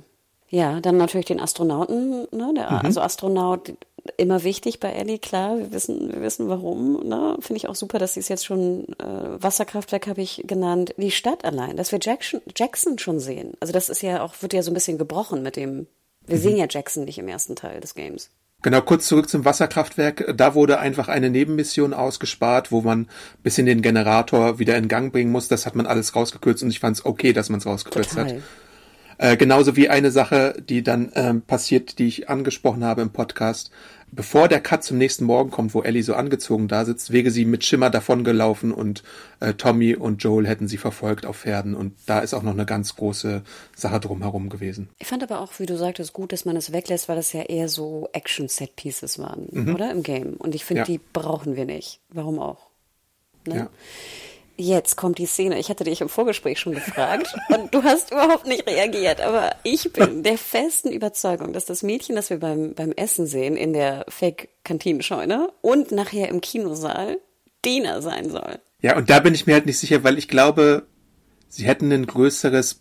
Ja, dann natürlich den Astronauten, ne? Also Astronaut, immer wichtig bei Ellie, klar. Wir wissen warum, ne? Finde ich auch super, dass sie es jetzt schon, Wasserkraftwerk habe ich genannt, die Stadt allein, dass wir Jackson schon sehen. Also das ist ja auch, wird ja so ein bisschen gebrochen mit dem, wir sehen ja Jackson nicht im ersten Teil des Games. Genau, kurz zurück zum Wasserkraftwerk. Da wurde einfach eine Nebenmission ausgespart, wo man ein bisschen den Generator wieder in Gang bringen muss. Das hat man alles rausgekürzt, und ich fand es okay, dass man es rausgekürzt hat. Genauso wie eine Sache, die dann passiert, die ich angesprochen habe im Podcast. Bevor der Cut zum nächsten Morgen kommt, wo Ellie so angezogen da sitzt, wäre sie mit Schimmer davongelaufen, und Tommy und Joel hätten sie verfolgt auf Pferden. Und da ist auch noch eine ganz große Sache drumherum gewesen. Ich fand aber auch, wie du sagtest, gut, dass man es weglässt, weil das ja eher so Action-Set-Pieces waren, oder? Im Game. Und ich finde, die brauchen wir nicht. Warum auch? Ne? Ja. Jetzt kommt die Szene. Ich hatte dich im Vorgespräch schon gefragt und du hast überhaupt nicht reagiert. Aber ich bin der festen Überzeugung, dass das Mädchen, das wir beim Essen sehen in der Fake-Kantinenscheune und nachher im Kinosaal, Dina sein soll. Ja, und da bin ich mir halt nicht sicher, weil ich glaube, sie hätten ein größeres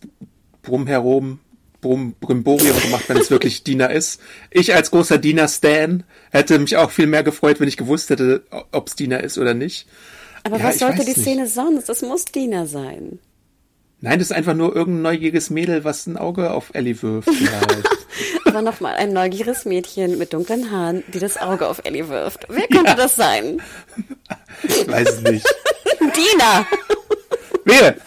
Brimborium gemacht, wenn es wirklich Dina ist. Ich als großer Dina-Stan hätte mich auch viel mehr gefreut, wenn ich gewusst hätte, ob es Dina ist oder nicht. Aber was sollte die Szene sonst? Das muss Dina sein. Nein, das ist einfach nur irgendein neugieriges Mädel, was ein Auge auf Ellie wirft. Aber nochmal, ein neugieriges Mädchen mit dunklen Haaren, die das Auge auf Ellie wirft. Wer könnte das sein? Ich weiß es nicht. Dina! Wer?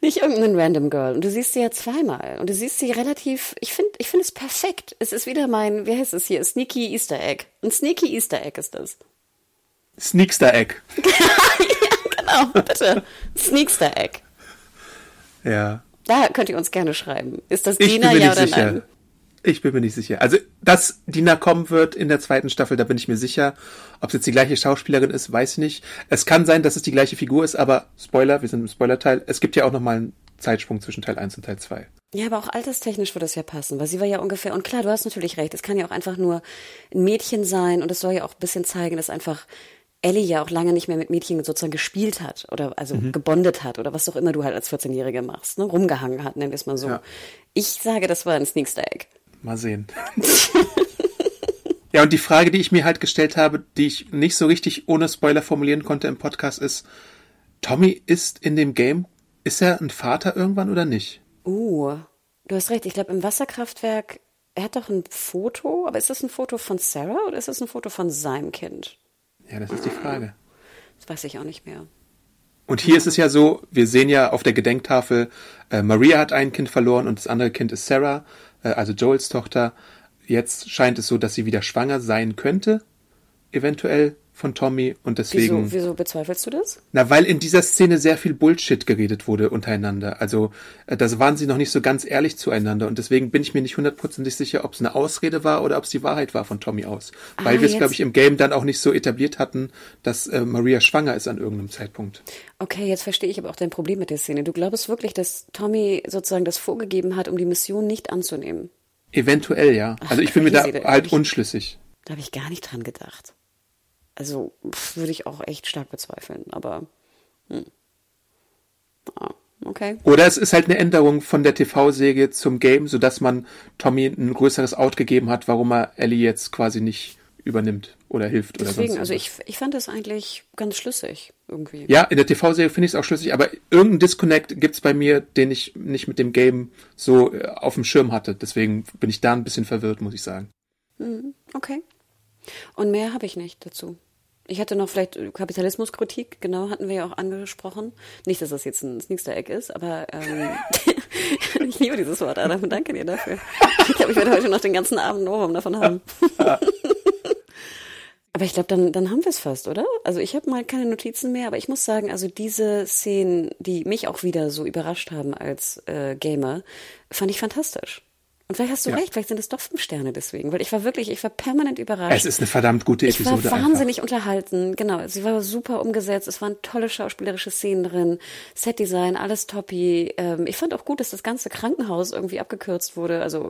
Nicht irgendein Random Girl. Und du siehst sie ja zweimal. Und du siehst sie relativ, ich finde es perfekt. Es ist wieder mein, wie heißt es hier? Sneaky Easter Egg. Ein Sneaky Easter Egg ist das. Sneakster Egg. Ja, genau, bitte. Sneakster Egg. Ja. Da könnt ihr uns gerne schreiben. Ist das Dina, ja oder nein? Ich bin mir nicht sicher. Also, dass Dina kommen wird in der zweiten Staffel, da bin ich mir sicher. Ob es jetzt die gleiche Schauspielerin ist, weiß ich nicht. Es kann sein, dass es die gleiche Figur ist, aber Spoiler, wir sind im Spoilerteil. Es gibt ja auch nochmal einen Zeitsprung zwischen Teil 1 und Teil 2. Ja, aber auch alterstechnisch würde das ja passen, weil sie war ja ungefähr, und klar, du hast natürlich recht, es kann ja auch einfach nur ein Mädchen sein, und es soll ja auch ein bisschen zeigen, dass einfach Ellie ja auch lange nicht mehr mit Mädchen sozusagen gespielt hat oder also gebondet hat oder was auch immer du halt als 14-Jährige machst, ne? Rumgehangen hat, nennen wir es mal so. Ja. Ich sage, das war ein Sneakster-Egg. Mal sehen. Ja, und die Frage, die ich mir halt gestellt habe, die ich nicht so richtig ohne Spoiler formulieren konnte im Podcast, ist, Tommy ist in dem Game, ist er ein Vater irgendwann oder nicht? Du hast recht, ich glaube im Wasserkraftwerk, er hat doch ein Foto, aber ist das ein Foto von Sarah oder ist das ein Foto von seinem Kind? Ja, das ist die Frage. Das weiß ich auch nicht mehr. Und hier ist es ja so, wir sehen ja auf der Gedenktafel, Maria hat ein Kind verloren und das andere Kind ist Sarah, also Joels Tochter. jetzt scheint es so, dass sie wieder schwanger sein könnte, eventuell von Tommy, und deswegen... Wieso bezweifelst du das? Na, weil in dieser Szene sehr viel Bullshit geredet wurde untereinander. Also, da waren sie noch nicht so ganz ehrlich zueinander, und deswegen bin ich mir nicht 100% sicher, ob es eine Ausrede war oder ob es die Wahrheit war von Tommy aus. Weil wir es, glaube ich, im Game dann auch nicht so etabliert hatten, dass Maria schwanger ist an irgendeinem Zeitpunkt. Okay, jetzt verstehe ich aber auch dein Problem mit der Szene. Du glaubst wirklich, dass Tommy sozusagen das vorgegeben hat, um die Mission nicht anzunehmen? Eventuell, ja. Also ich bin mir da halt unschlüssig. Da habe ich gar nicht dran gedacht. Also würde ich auch echt stark bezweifeln, aber okay. Oder es ist halt eine Änderung von der TV-Serie zum Game, sodass man Tommy ein größeres Out gegeben hat, warum er Ellie jetzt quasi nicht übernimmt oder hilft. Deswegen, oder sonst. Also ich fand das eigentlich ganz schlüssig irgendwie. Ja, in der TV-Serie finde ich es auch schlüssig, aber irgendeinen Disconnect gibt es bei mir, den ich nicht mit dem Game so auf dem Schirm hatte. Deswegen bin ich da ein bisschen verwirrt, muss ich sagen. Okay. Und mehr habe ich nicht dazu. Ich hatte noch vielleicht Kapitalismuskritik, genau, hatten wir ja auch angesprochen. Nicht, dass das jetzt ein Sneakster-Eck ist, aber ich liebe dieses Wort, Adam, und danke dir dafür. Ich glaube, ich werde heute noch den ganzen Abend einen Ohrwurm davon haben. Aber ich glaube, dann haben wir es fast, oder? Also ich habe mal keine Notizen mehr, aber ich muss sagen, also diese Szenen, die mich auch wieder so überrascht haben als Gamer, fand ich fantastisch. Und vielleicht hast du recht, vielleicht sind es doch 5 Sterne deswegen, weil ich war permanent überrascht. Es ist eine verdammt gute Episode. Ich war wahnsinnig unterhalten, genau. Sie war super umgesetzt, es waren tolle schauspielerische Szenen drin, Setdesign, alles toppi. Ich fand auch gut, dass das ganze Krankenhaus irgendwie abgekürzt wurde, also,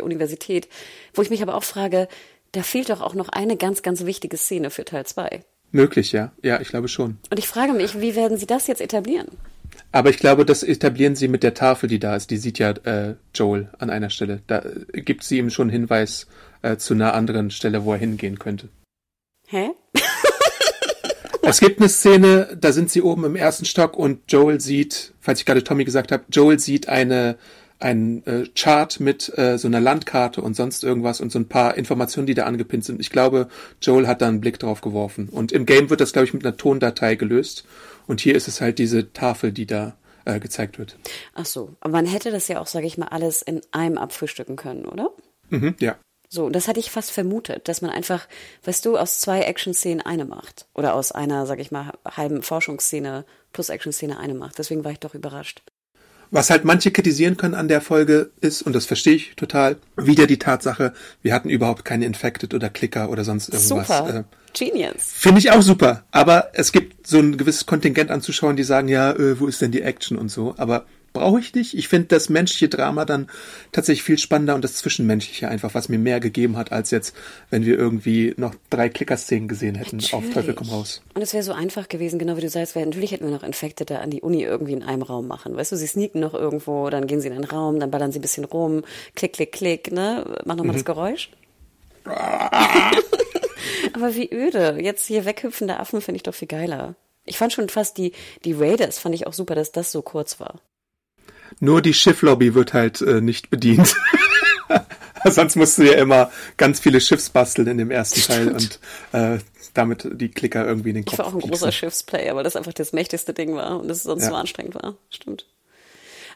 Universität, wo ich mich aber auch frage, da fehlt doch auch noch eine ganz, ganz wichtige Szene für Teil 2. Möglich, ja. Ja, ich glaube schon. Und ich frage mich, wie werden sie das jetzt etablieren? Aber ich glaube, das etablieren sie mit der Tafel, die da ist. Die sieht ja Joel an einer Stelle. Da gibt sie ihm schon einen Hinweis zu einer anderen Stelle, wo er hingehen könnte. Hä? Es gibt eine Szene, da sind sie oben im 1. Stock und Joel sieht, falls ich gerade Tommy gesagt habe, Joel sieht einen Chart mit so einer Landkarte und sonst irgendwas und so ein paar Informationen, die da angepinnt sind. Ich glaube, Joel hat da einen Blick drauf geworfen. Und im Game wird das, glaube ich, mit einer Tondatei gelöst. Und hier ist es halt diese Tafel, die da gezeigt wird. Ach so, aber man hätte das ja auch, sage ich mal, alles in einem abfrühstücken können, oder? Mhm, ja. So, das hatte ich fast vermutet, dass man einfach, weißt du, aus 2 Action-Szenen eine macht. Oder aus einer, sage ich mal, halben Forschungsszene plus Action-Szene eine macht. Deswegen war ich doch überrascht. Was halt manche kritisieren können an der Folge ist, und das verstehe ich total, wieder die Tatsache, wir hatten überhaupt keine Infected oder Clicker oder sonst irgendwas. Super, genius. Finde ich auch super, aber es gibt so ein gewisses Kontingent an Zuschauern, die sagen, ja, wo ist denn die Action und so, aber brauche ich nicht. Ich finde das menschliche Drama dann tatsächlich viel spannender und das Zwischenmenschliche einfach, was mir mehr gegeben hat, als jetzt, wenn wir irgendwie noch 3 Klicker-Szenen gesehen hätten. Natürlich. Auf Teufel komm raus. Und es wäre so einfach gewesen, genau wie du sagst, weil natürlich hätten wir noch Infekte da an die Uni irgendwie in einem Raum machen. Weißt du, sie sneaken noch irgendwo, dann gehen sie in einen Raum, dann ballern sie ein bisschen rum, klick, klick, klick, ne? Mach nochmal das Geräusch. Aber wie öde. Jetzt hier weghüpfende Affen finde ich doch viel geiler. Ich fand schon fast die Raiders, fand ich auch super, dass das so kurz war. Nur die Schifflobby wird halt nicht bedient. Sonst musst du ja immer ganz viele Schiffs basteln in dem ersten Teil. Stimmt. Und damit die Klicker irgendwie in den Kopf. Ich war auch ein großer Schiffsplayer, weil das einfach das mächtigste Ding war und es sonst so anstrengend war. Stimmt.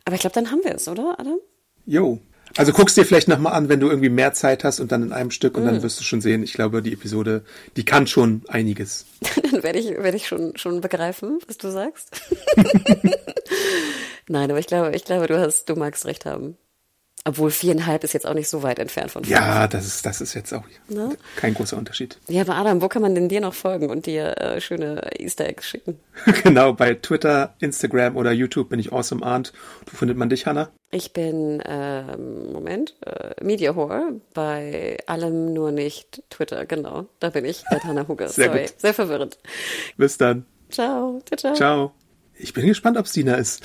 Aber ich glaube, dann haben wir es, oder, Adam? Jo. Also guckst dir vielleicht nochmal an, wenn du irgendwie mehr Zeit hast und dann in einem Stück und dann wirst du schon sehen. Ich glaube, die Episode, die kann schon einiges. Dann werde ich schon begreifen, was du sagst. Nein, aber ich glaube, du magst recht haben. Obwohl 4,5 ist jetzt auch nicht so weit entfernt von 5. Ja, das ist jetzt auch kein großer Unterschied. Ja, aber Adam, wo kann man denn dir noch folgen und dir schöne Easter Eggs schicken? Genau, bei Twitter, Instagram oder YouTube bin ich awesomearndt. Wo findet man dich, Hannah? Ich bin, Media Whore, bei allem nur nicht Twitter, genau. Da bin ich, bei Hannah Huger. Sorry, gut. Sehr verwirrend. Bis dann. Ciao. Ciao, ciao. Ciao. Ich bin gespannt, ob's Dina ist.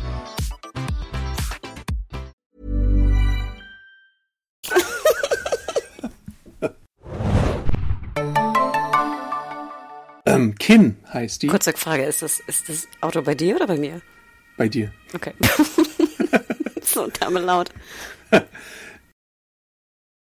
Kim heißt die. Kurze Frage, ist das Auto bei dir oder bei mir? Bei dir. Okay. So, Dame laut.